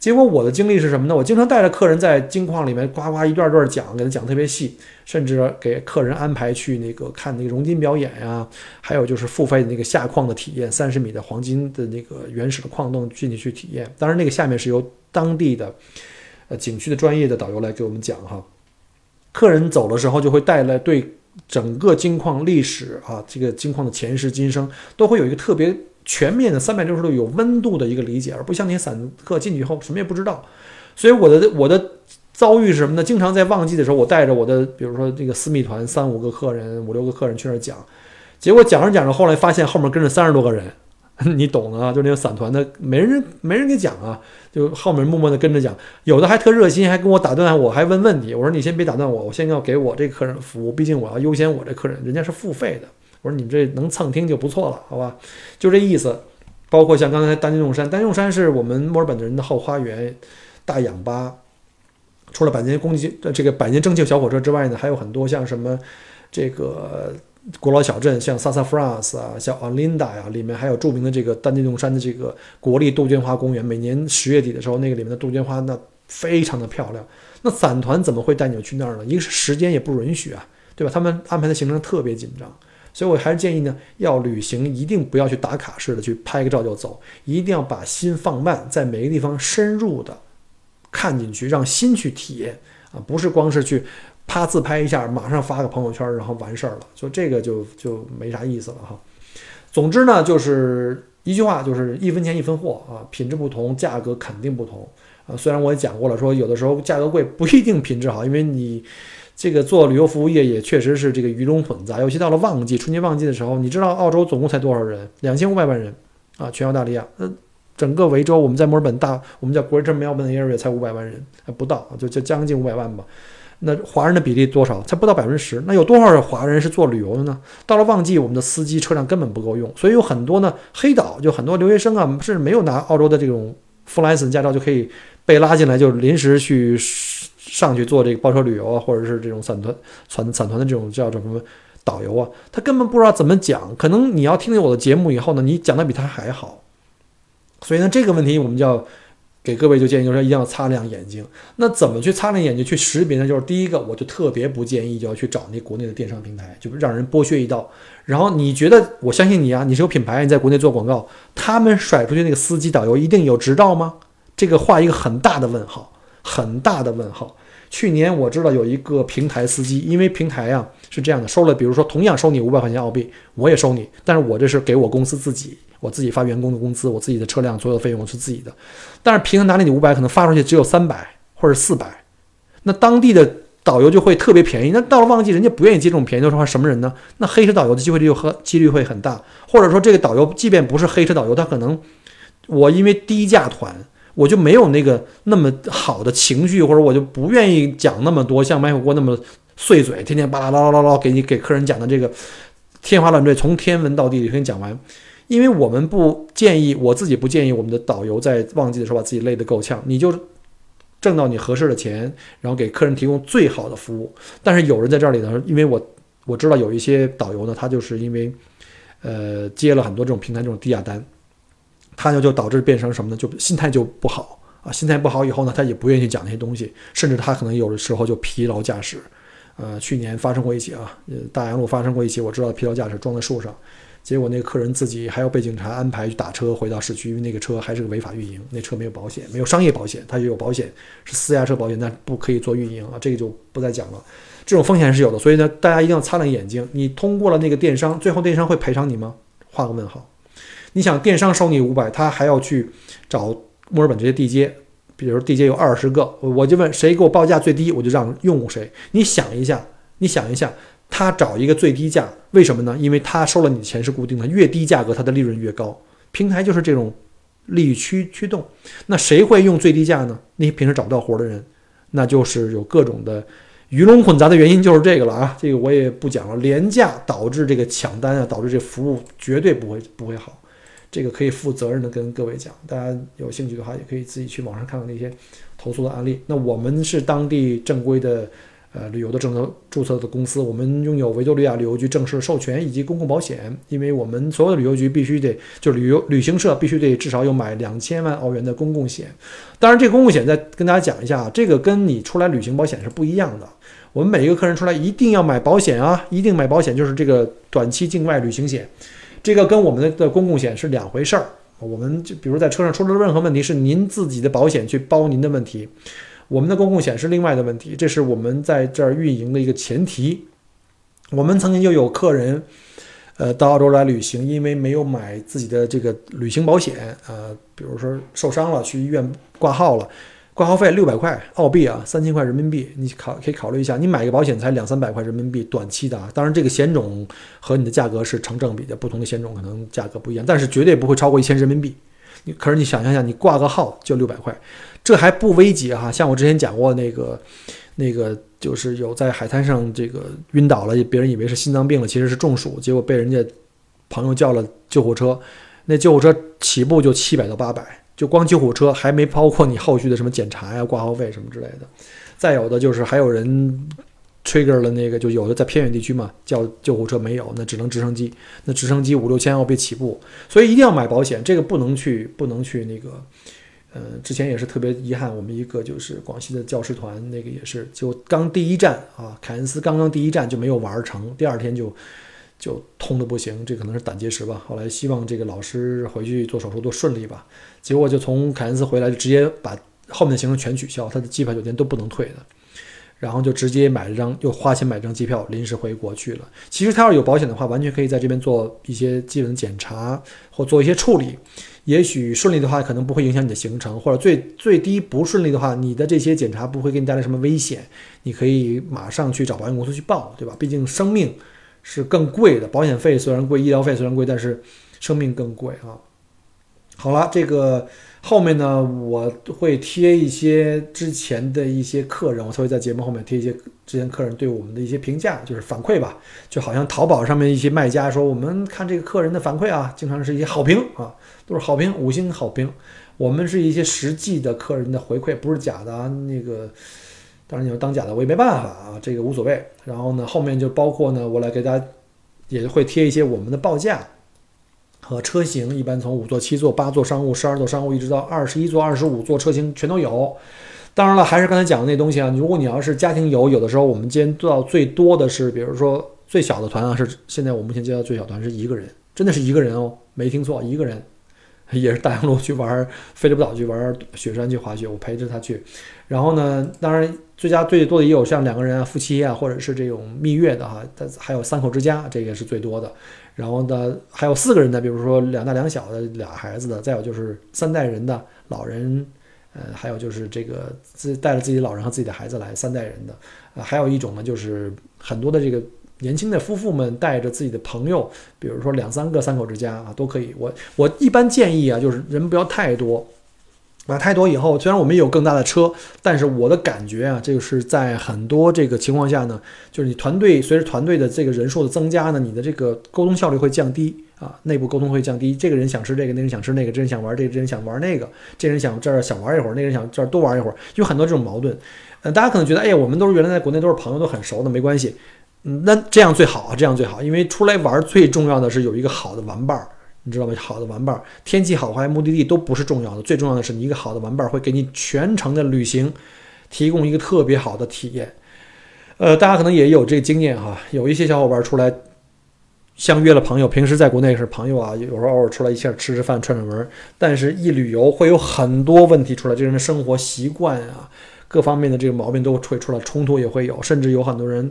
结果我的经历是什么呢？我经常带着客人在金矿里面呱呱一段段讲，给他讲特别细，甚至给客人安排去那个看那个熔金表演啊，还有就是付费的那个下矿的体验，30米的黄金的那个原始的矿洞进去体验。当然那个下面是由当地的景区的专业的导游来给我们讲哈。客人走的时候就会带来对整个金矿历史啊，这个金矿的前世今生都会有一个特别全面的360度有温度的一个理解，而不像那些散客进去以后什么也不知道。所以我的遭遇是什么呢？经常在旺季的时候，我带着我的比如说这个私密团3-5个客人5-6个客人去那儿讲，结果讲着讲着后来发现后面跟着30多个人，你懂啊，就那个散团的没人给讲啊，就后面默默的跟着讲，有的还特热心，还跟我打断我，还问问题。我说你先别打断我，我先要给我这客人服务，毕竟我要优先我这客人，人家是付费的。我说你们这能蹭听就不错了，好吧？就这意思。包括像刚才丹金用山是我们墨尔本的人的后花园，大氧吧。除了百年蒸汽小火车之外呢，还有很多像什么这个。古老小镇像 Sassafras 啊，像 Olinda 啊，里面还有著名的这个丹金用山的这个国立杜鹃花公园，每年10月底的时候，那个里面的杜鹃花那非常的漂亮。那散团怎么会带你们去那儿呢？一个是时间也不允许啊，对吧？他们安排的行程特别紧张，所以我还是建议呢，要旅行一定不要去打卡式的去拍个照就走，一定要把心放慢，在每个地方深入的看进去，让心去体验啊，不是光是去啪自拍一下，马上发个朋友圈然后完事儿了，所以这个就没啥意思了哈。总之呢，就是一句话，就是一分钱一分货啊，品质不同，价格肯定不同啊。虽然我也讲过了，说有的时候价格贵不一定品质好，因为你这个做旅游服务业也确实是这个鱼龙混杂，尤其到了旺季，春节旺季的时候，你知道澳洲总共才多少人？2500万人啊，全澳大利亚，整个维州，我们在墨尔本我们叫 Greater Melbourne Area 才500万人，还不到，就将近500万吧。那华人的比例多少？才不到10%。那有多少华人是做旅游的呢？到了旺季，我们的司机车辆根本不够用，所以有很多呢黑岛，就很多留学生啊，甚至没有拿澳洲的这种 full license 驾照就可以被拉进来，就临时去上去做这个包车旅游啊，或者是这种散团的这种叫什么导游啊，他根本不知道怎么讲。可能你要听了我的节目以后呢，你讲的比他还好。所以呢，这个问题我们叫。给各位就建议，就是一定要擦亮眼睛。那怎么去擦亮眼睛去识别呢？就是第一个，我就特别不建议就要去找那国内的电商平台，就让人剥削一道。然后你觉得，我相信你啊，你是有品牌，你在国内做广告，他们甩出去那个司机导游一定有执照吗？这个画一个很大的问号，很大的问号。去年我知道有一个平台司机，因为平台啊是这样的，收了，比如说同样收你500块钱澳币，我也收你，但是我这是给我公司自己。我自己发员工的工资，我自己的车辆所有的费用是自己的，但是平常拿你500，可能发出去只有300或者400，那当地的导游就会特别便宜。那到了旺季，人家不愿意接这种便宜的时候，什么人呢？那黑车导游的机率会很大，或者说这个导游即便不是黑车导游，他可能我因为低价团，我就没有那么好的情绪，或者我就不愿意讲那么多，像麦口郭那么碎嘴，天天巴拉啦啦啦给客人讲的这个天花乱坠，从天文到地理给你讲完。因为我们不建议，我自己不建议我们的导游在旺季的时候把自己累得够呛，你就挣到你合适的钱，然后给客人提供最好的服务。但是有人在这里呢，因为我知道有一些导游呢，他就是因为接了很多这种平台这种低价单，他就导致变成什么呢？就心态就不好啊，心态不好以后呢，他也不愿意去讲那些东西，甚至他可能有的时候就疲劳驾驶。去年发生过一起啊，大洋路发生过一起，我知道疲劳驾驶撞在树上。结果那个客人自己还要被警察安排去打车回到市区，因为那个车还是个违法运营，那车没有保险，没有商业保险，它也有保险是私家车保险，但不可以做运营啊，这个就不再讲了。这种风险是有的，所以呢，大家一定要擦亮眼睛。你通过了那个电商，最后电商会赔偿你吗？画个问号。你想电商收你500，他还要去找墨尔本这些地接，比如地接有20个，我就问谁给我报价最低，我就让用户谁。你想一下。他找一个最低价，为什么呢？因为他收了你的钱是固定的，越低价格他的利润越高。平台就是这种利益驱动。那谁会用最低价呢？那些平时找不到活的人，那就是有各种的鱼龙混杂的原因，就是这个了啊。这个我也不讲了。廉价导致这个抢单啊，导致这服务绝对不会好。这个可以负责任的跟各位讲，大家有兴趣的话也可以自己去网上看看那些投诉的案例。那我们是当地正规的。旅游的注册的公司，我们拥有维多利亚旅游局正式授权以及公共保险，因为我们所有的旅游局必须得，就旅行社必须得至少有买2000万澳元的公共险。当然，这个公共险再跟大家讲一下，这个跟你出来旅行保险是不一样的。我们每一个客人出来一定要买保险啊，一定买保险，就是这个短期境外旅行险，这个跟我们的公共险是两回事儿。我们就比如在车上出了任何问题，是您自己的保险去包您的问题。我们的公共险是另外的问题，这是我们在这儿运营的一个前提。我们曾经就有客人，到澳洲来旅行，因为没有买自己的这个旅行保险，比如说受伤了去医院挂号了，挂号费600块澳币啊，3000块人民币，你可以考虑一下，你买个保险才200-300块人民币，短期的啊。当然这个险种和你的价格是成正比的，不同的险种可能价格不一样，但是绝对不会超过1000人民币。可是你想象一下，你挂个号就600块，这还不危急哈。像我之前讲过那个就是有在海滩上这个晕倒了，别人以为是心脏病了，其实是中暑，结果被人家朋友叫了救护车，那救护车起步就700到800，就光救护车还没包括你后续的什么检查呀、挂号费什么之类的。再有的就是还有人 trigger 了那个，就有的在偏远地区嘛，叫救护车没有，那只能直升机，那直升机5-6千澳币起步，所以一定要买保险，这个不能去那个。之前也是特别遗憾，我们一个就是广西的教师团，那个也是就刚第一站啊，凯恩斯刚第一站就没有玩成，第二天就就痛的不行，这可能是胆结石吧。后来希望这个老师回去做手术多顺利吧。结果就从凯恩斯回来就直接把后面的行程全取消，他的机票酒店都不能退的，然后就直接买了张，又花钱买张机票临时回国去了。其实他要是有保险的话，完全可以在这边做一些基本的检查或做一些处理，也许顺利的话可能不会影响你的行程，或者最低不顺利的话，你的这些检查不会给你带来什么危险，你可以马上去找保险公司去报，对吧？毕竟生命是更贵的，保险费虽然贵，医疗费虽然贵，但是生命更贵啊。好了，这个后面呢，我会贴一些之前的一些客人，我会在节目后面贴一些之前客人对我们的一些评价，就是反馈吧。就好像淘宝上面一些卖家说，我们看这个客人的反馈啊，经常是一些好评啊，都是好评，五星好评。我们是一些实际的客人的回馈，不是假的啊，那个。当然你要当假的我也没办法啊，这个无所谓。然后呢，后面就包括呢，我来给大家也会贴一些我们的报价和车型，一般从5座、7座、8座商务、12座商务一直到21座、25座车型全都有。当然了，还是刚才讲的那东西啊，如果你要是家庭游，有的时候我们今天做到最多的是，比如说最小的团啊，是现在我目前接到最小团是一个人，真的是一个人哦，没听错，一个人。也是大洋路去玩，菲利普岛去玩，雪山去滑雪，我陪着他去。然后呢，当然最佳最多的也有像两个人啊、夫妻啊，或者是这种蜜月的哈，还有3口之家，这个是最多的。然后呢，还有4个人的，比如说2大2小的、2孩子的，再有就是3代人的老人，还有就是这个带着自己的老人和自己的孩子来，3代人的。还有一种呢，就是很多的这个。年轻的夫妇们带着自己的朋友，比如说2、3个3口之家啊，都可以。我一般建议啊，就是人不要太多啊，太多以后，虽然我们有更大的车，但是我的感觉啊，这就是在很多这个情况下呢，就是你团队随着团队的这个人数的增加呢，你的这个沟通效率会降低啊，内部沟通会降低。这个人想吃这个，那个人想吃那个，这人想玩这个，这人想玩那个，这人想这儿想玩一会儿，那个人想这儿多玩一会儿，有很多这种矛盾。大家可能觉得，哎呀，我们都是原来在国内都是朋友，都很熟的，没关系。那这样最好，这样最好，因为出来玩最重要的是有一个好的玩伴，你知道吗？好的玩伴，天气好坏、目的地都不是重要的，最重要的是你一个好的玩伴会给你全程的旅行提供一个特别好的体验。大家可能也有这个经验哈，有一些小伙伴出来相约了朋友，平时在国内是朋友啊，有时候偶尔出来一下吃吃饭、串串门，但是一旅游会有很多问题出来，这人的生活习惯啊，各方面的这个毛病都会出来，冲突也会有，甚至有很多人。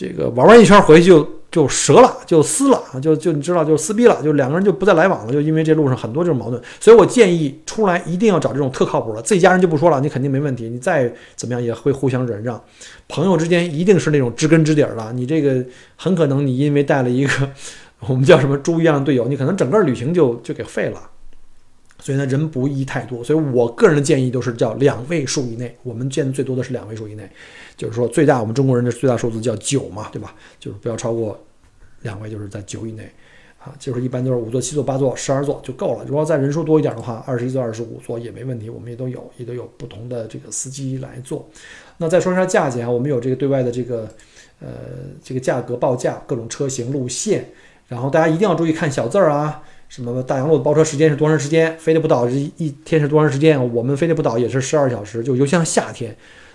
这个玩一圈回去就折了，就撕了，就你知道，就撕逼了，就两个人就不再来往了，就因为这路上很多这种矛盾。所以我建议出来一定要找这种特靠谱的，自己家人就不说了，你肯定没问题，你再怎么样也会互相忍让。朋友之间一定是那种知根知底了，你这个很可能你因为带了一个我们叫什么猪一样的队友，你可能整个旅行就给废了。所以呢，人不宜太多，所以我个人的建议都是叫2位数以内。我们见的最多的是2位数以内，就是说最大我们中国人的最大数字叫9嘛，对吧？就是不要超过2位，就是在9以内啊。就是一般都是5座、7座、8座、12座就够了。如果再人数多一点的话，21座、25座也没问题，我们也都有不同的这个司机来做。那再说一下价钱啊，我们有这个对外的这个价格报价，各种车型路线，然后大家一定要注意看小字儿啊。什么大洋路的包车时间是多长时间？菲利普岛是一天是多长时间？我们菲利普岛也是12小时，就尤其像夏天，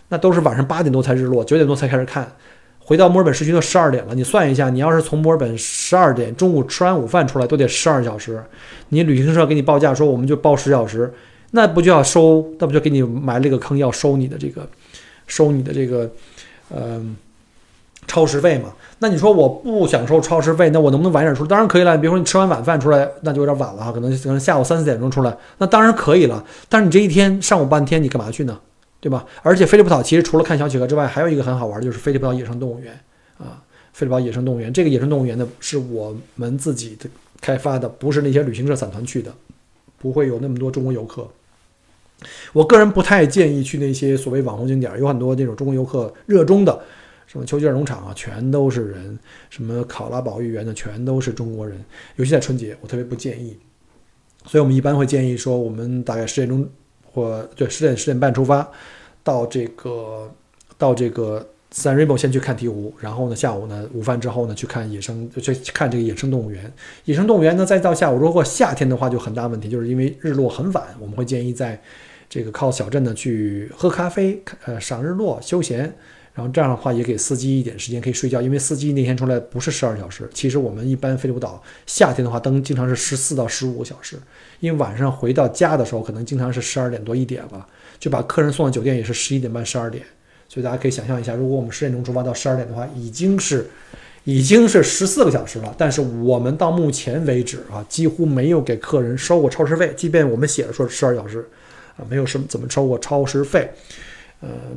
那都是晚上8点多才日落，9点多才开始看。回到墨尔本市区都12点了，你算一下，你要是从墨尔本12点中午吃完午饭出来，都得12小时。你旅行社给你报价说我们就报10小时，那不就给你埋了个坑，要收你的这个，超时费嘛。那你说我不想收超时费，那我能不能晚点出来？当然可以了。比如说你吃完晚饭出来，那就有点晚了哈，可能下午3、4点钟出来，那当然可以了。但是你这一天上午半天你干嘛去呢？对吧？而且菲利普岛其实除了看小企鹅之外，还有一个很好玩的就是菲利普岛野生动物园啊。菲利普岛野生动物园，这个野生动物园呢是我们自己的开发的，不是那些旅行社散团去的，不会有那么多中国游客。我个人不太建议去那些所谓网红景点，有很多那种中国游客热衷的。什么丘吉尔农场啊，全都是人；什么考拉保育园的，全都是中国人。尤其在春节，我特别不建议。所以我们一般会建议说，我们大概10点钟或对10点10点半出发，到这个 Rebel 先去看鹈鹕，然后呢下午呢午饭之后呢去看这个野生动物园。野生动物园呢再到下午，如果夏天的话就很大问题，就是因为日落很晚，我们会建议在这个靠小镇呢去喝咖啡，赏日落休闲。然后这样的话也给司机一点时间可以睡觉，因为司机那天出来不是12小时，其实我们一般飞利浦岛夏天的话灯经常是14到15小时，因为晚上回到家的时候可能经常是12点多1点了，就把客人送到酒店也是11点半12点，所以大家可以想象一下，如果我们10点钟出发到12点的话，已经是14个小时了，但是我们到目前为止啊，几乎没有给客人收过超时费，即便我们写了说12小时啊，没有什么怎么收过超时费，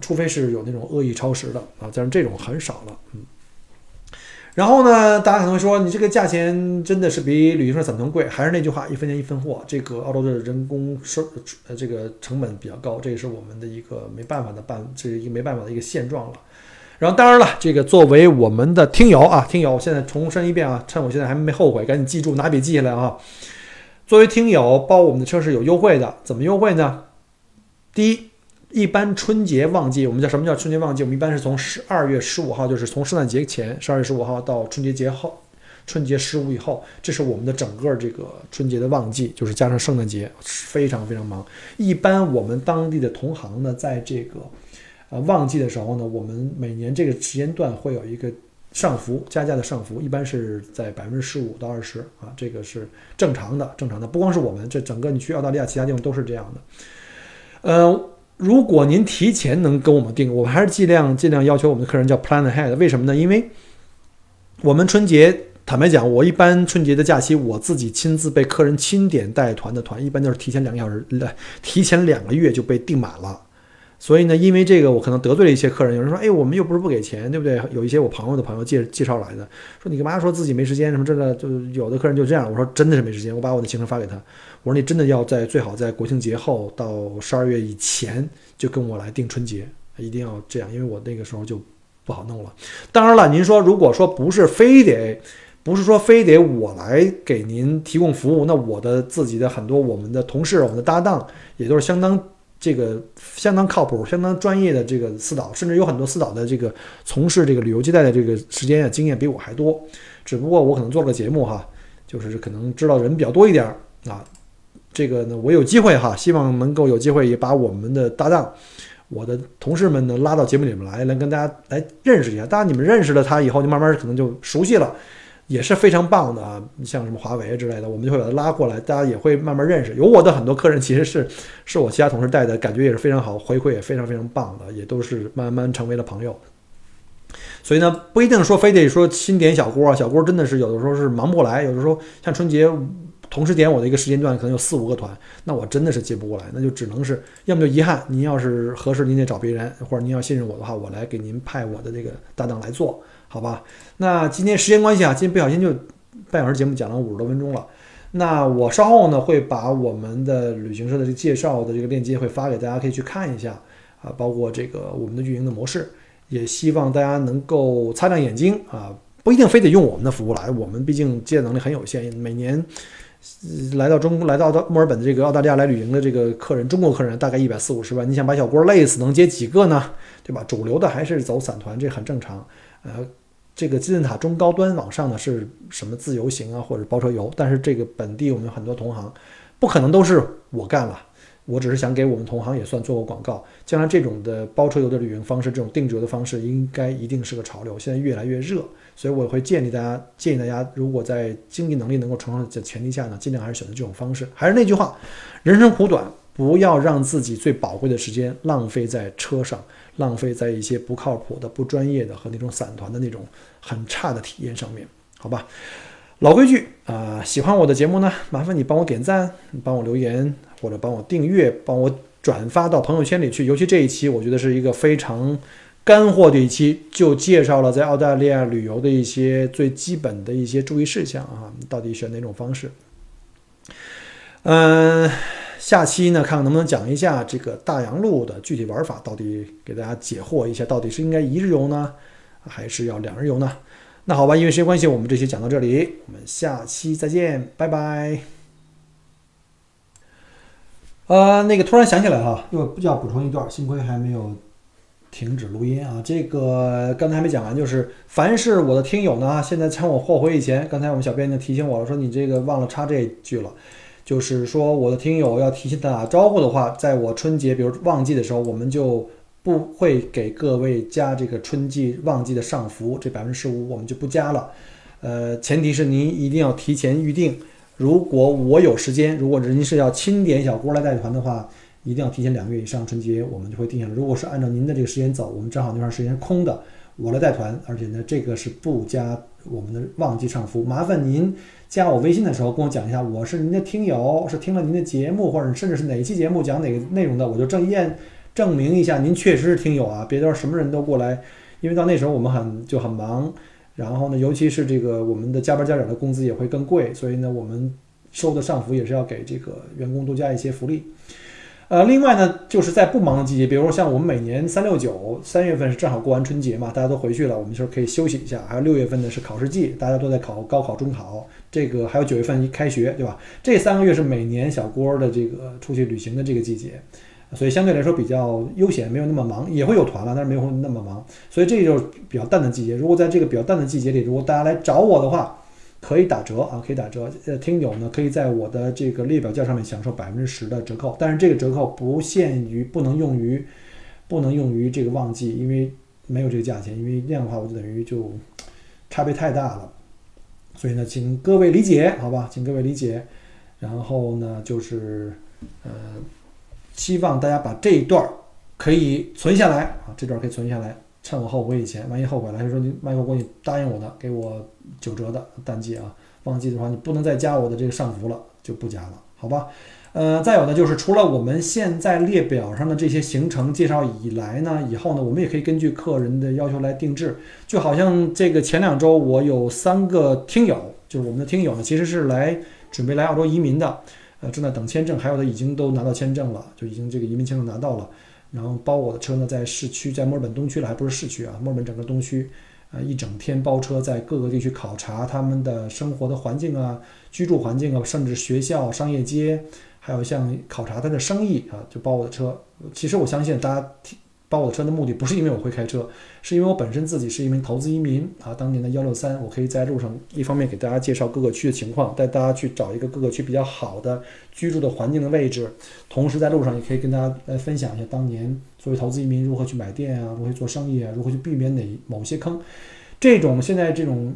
除非是有那种恶意超时的啊，但是这种很少了，嗯。然后呢，大家可能会说，你这个价钱真的是比旅行社散团贵，还是那句话，一分钱一分货，这个澳洲的人工这个成本比较高，这也是我们的一个没办法的现状了。然后当然了，这个作为我们的听友啊，听友现在重申一遍啊，趁我现在还没后悔，赶紧记住拿笔记下来啊。作为听友包我们的车是有优惠的，怎么优惠呢？第一，一般春节旺季，我们叫什么叫春节旺季？我们一般是从12月15号，就是从圣诞节前12月15号到春节15以后，这是我们的整个这个春节的旺季，就是加上圣诞节，非常非常忙。一般我们当地的同行呢，在这个旺季的时候呢，我们每年这个时间段会有一个上浮，加价的上浮，一般是在 15% 到 20% 啊，这个是正常的，不光是我们，这整个你去澳大利亚其他地方都是这样的。如果您提前能跟我们订，我们还是尽量要求我们的客人叫 plan ahead。 为什么呢？因为我们春节，坦白讲，我一般春节的假期我自己亲自被客人亲点带团的团，一般就是提前2个月就被订满了。所以呢，因为这个我可能得罪了一些客人，有人说，哎，我们又不是不给钱，对不对？有一些我朋友的朋友介绍来的，说你干嘛说自己没时间什么之类的，就有的客人就这样。我说真的是没时间，我把我的行程发给他，我说你真的要最好在国庆节后到12月以前就跟我来订春节，一定要这样，因为我那个时候就不好弄了。当然了，您说如果说不是说非得我来给您提供服务，那我的自己的很多我们的同事、我们的搭档也都是相当靠谱、相当专业的这个私导，甚至有很多私导的这个从事这个旅游接待的这个时间啊经验比我还多，只不过我可能做了个节目哈，就是可能知道人比较多一点啊。这个呢，我有机会哈，希望能够有机会也把我们的搭档、我的同事们呢拉到节目里面来跟大家来认识一下。当然你们认识了他以后，就慢慢可能就熟悉了，也是非常棒的啊！像什么华为之类的，我们就会把它拉过来，大家也会慢慢认识。有我的很多客人其实是我其他同事带的，感觉也是非常好，回馈也非常非常棒的，也都是慢慢成为了朋友。所以呢，不一定说非得说新点小锅啊，小锅真的是有的时候是忙不过来，有的时候像春节同时点我的一个时间段可能有4-5个团，那我真的是接不过来，那就只能是要么就遗憾，您要是合适您得找别人，或者您要信任我的话，我来给您派我的这个搭档来做。好吧，那今天时间关系啊，今天不小心就半小时节目讲了50多分钟了。那我稍后呢会把我们的旅行社的这介绍的这个链接会发给大家，可以去看一下啊，包括这个我们的运营的模式，也希望大家能够擦亮眼睛啊，不一定非得用我们的服务来，我们毕竟接待能力很有限，每年来到墨尔本的这个澳大利亚来旅行的这个客人，中国客人大概140-150万，你想把小郭累死能接几个呢？对吧？主流的还是走散团，这很正常。这个金字塔中高端往上呢是什么自由行啊，或者包车游，但是这个本地我们很多同行不可能都是我干了，我只是想给我们同行也算做过广告。将来这种的包车游的旅行方式，这种定制游的方式应该一定是个潮流，现在越来越热，所以我会建议大家如果在经济能力能够承受的前提下呢，尽量还是选择这种方式。还是那句话，人生苦短，不要让自己最宝贵的时间浪费在车上，浪费在一些不靠谱的、不专业的和那种散团的那种很差的体验上面，好吧？老规矩啊，喜欢我的节目呢，麻烦你帮我点赞，帮我留言，或者帮我订阅，帮我转发到朋友圈里去。尤其这一期，我觉得是一个非常干货的一期，就介绍了在澳大利亚旅游的一些最基本的一些注意事项啊，到底选哪种方式？下期呢，看看能不能讲一下这个大洋路的具体玩法，到底给大家解惑一下，到底是应该一日游呢，还是要2日游呢？那好吧，因为时间关系，我们这期讲到这里，我们下期再见，拜拜。那个突然想起来哈，又要补充一段，幸亏还没有停止录音啊。这个刚才还没讲完，就是凡是我的听友呢，现在趁我后悔以前，刚才我们小编就提醒我了，说你这个忘了插这句了。就是说，我的听友要提醒打招呼的话，在我春节，比如旺季的时候，我们就不会给各位加这个春季旺季的上浮，这 15% 我们就不加了。前提是您一定要提前预定，如果我有时间，如果您是要亲点小郭来带团的话，一定要提前2个月以上，春节我们就会定下来。如果是按照您的这个时间走，我们正好那段时间空的，我来带团，而且呢，这个是不加我们的旺季上浮。麻烦您加我微信的时候跟我讲一下，我是您的听友，是听了您的节目，或者甚至是哪期节目讲哪个内容的，我就证明一下您确实是听友啊，别到什么人都过来，因为到那时候我们很忙，然后呢，尤其是这个我们的加班加点的工资也会更贵，所以呢，我们收的上浮也是要给这个员工多加一些福利。另外呢，就是在不忙的季节，比如说像我们每年3、6、9，3月份是正好过完春节嘛，大家都回去了，我们就是可以休息一下。还有6月份呢是考试季，大家都在考高考、中考，这个还有9月份一开学，对吧？这3个月是每年小郭的这个出去旅行的这个季节，所以相对来说比较悠闲，没有那么忙，也会有团了，但是没有那么忙，所以这就是比较淡的季节。如果在这个比较淡的季节里，如果大家来找我的话，可以打折啊，可以打折。听友呢可以在我的这个列表价上面享受 10% 的折扣，但是这个折扣不能用于这个旺季，因为没有这个价钱，因为那样的话我就等于就差别太大了。所以呢，请各位理解，好吧？请各位理解。然后呢，就是希望大家把这一段可以存下来啊，这段可以存下来。趁我后悔以前，万一后悔了，就说麦口郭你答应我的，给我9折的淡季啊，旺季的话你不能再加我的这个上浮了，就不加了，好吧？再有呢，就是除了我们现在列表上的这些行程介绍以来呢，以后呢，我们也可以根据客人的要求来定制。就好像这个前2周我有3个听友，就是我们的听友呢，其实是准备来澳洲移民的，正在等签证，还有的已经都拿到签证了，就已经这个移民签证拿到了。然后包我的车呢，在市区，在墨尔本东区了，还不是市区啊，墨尔本整个东区，一整天包车在各个地区考察他们的生活的环境啊、居住环境啊，甚至学校、商业街，还有像考察他的生意啊，就包我的车。其实我相信大家包我的车的目的不是因为我会开车，是因为我本身自己是一名投资移民啊。当年的163，我可以在路上一方面给大家介绍各个区的情况，带大家去找一个各个区比较好的居住的环境的位置，同时在路上也可以跟大家来分享一下当年作为投资移民如何去买店啊，如何去做生意啊，如何去避免某些坑。这种现在这种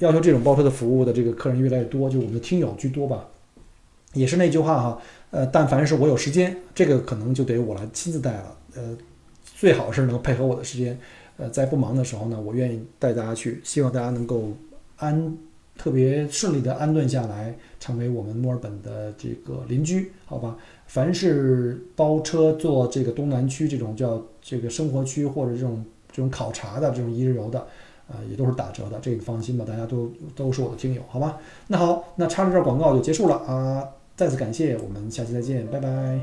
要求这种包车的服务的这个客人越来越多，就我们的听友居多吧。也是那句话哈，但凡是我有时间，这个可能就得我来亲自带了，最好是能配合我的时间，在不忙的时候呢，我愿意带大家去，希望大家能够特别顺利的安顿下来，成为我们墨尔本的这个邻居，好吧？凡是包车做这个东南区这种叫这个生活区或者这种考察的这种一日游的，也都是打折的，这个放心吧，大家都是我的听友，好吧？那好，那插这段广告就结束了啊！再次感谢，我们下期再见，拜拜。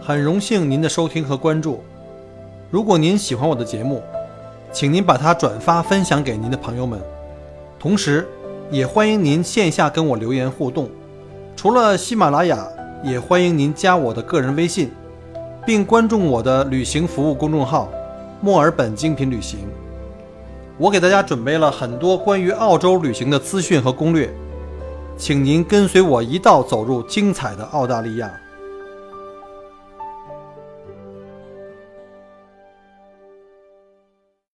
很荣幸您的收听和关注，如果您喜欢我的节目，请您把它转发分享给您的朋友们，同时也欢迎您线下跟我留言互动。除了喜马拉雅，也欢迎您加我的个人微信，并关注我的旅行服务公众号墨尔本精品旅行。我给大家准备了很多关于澳洲旅行的资讯和攻略，请您跟随我一道走入精彩的澳大利亚。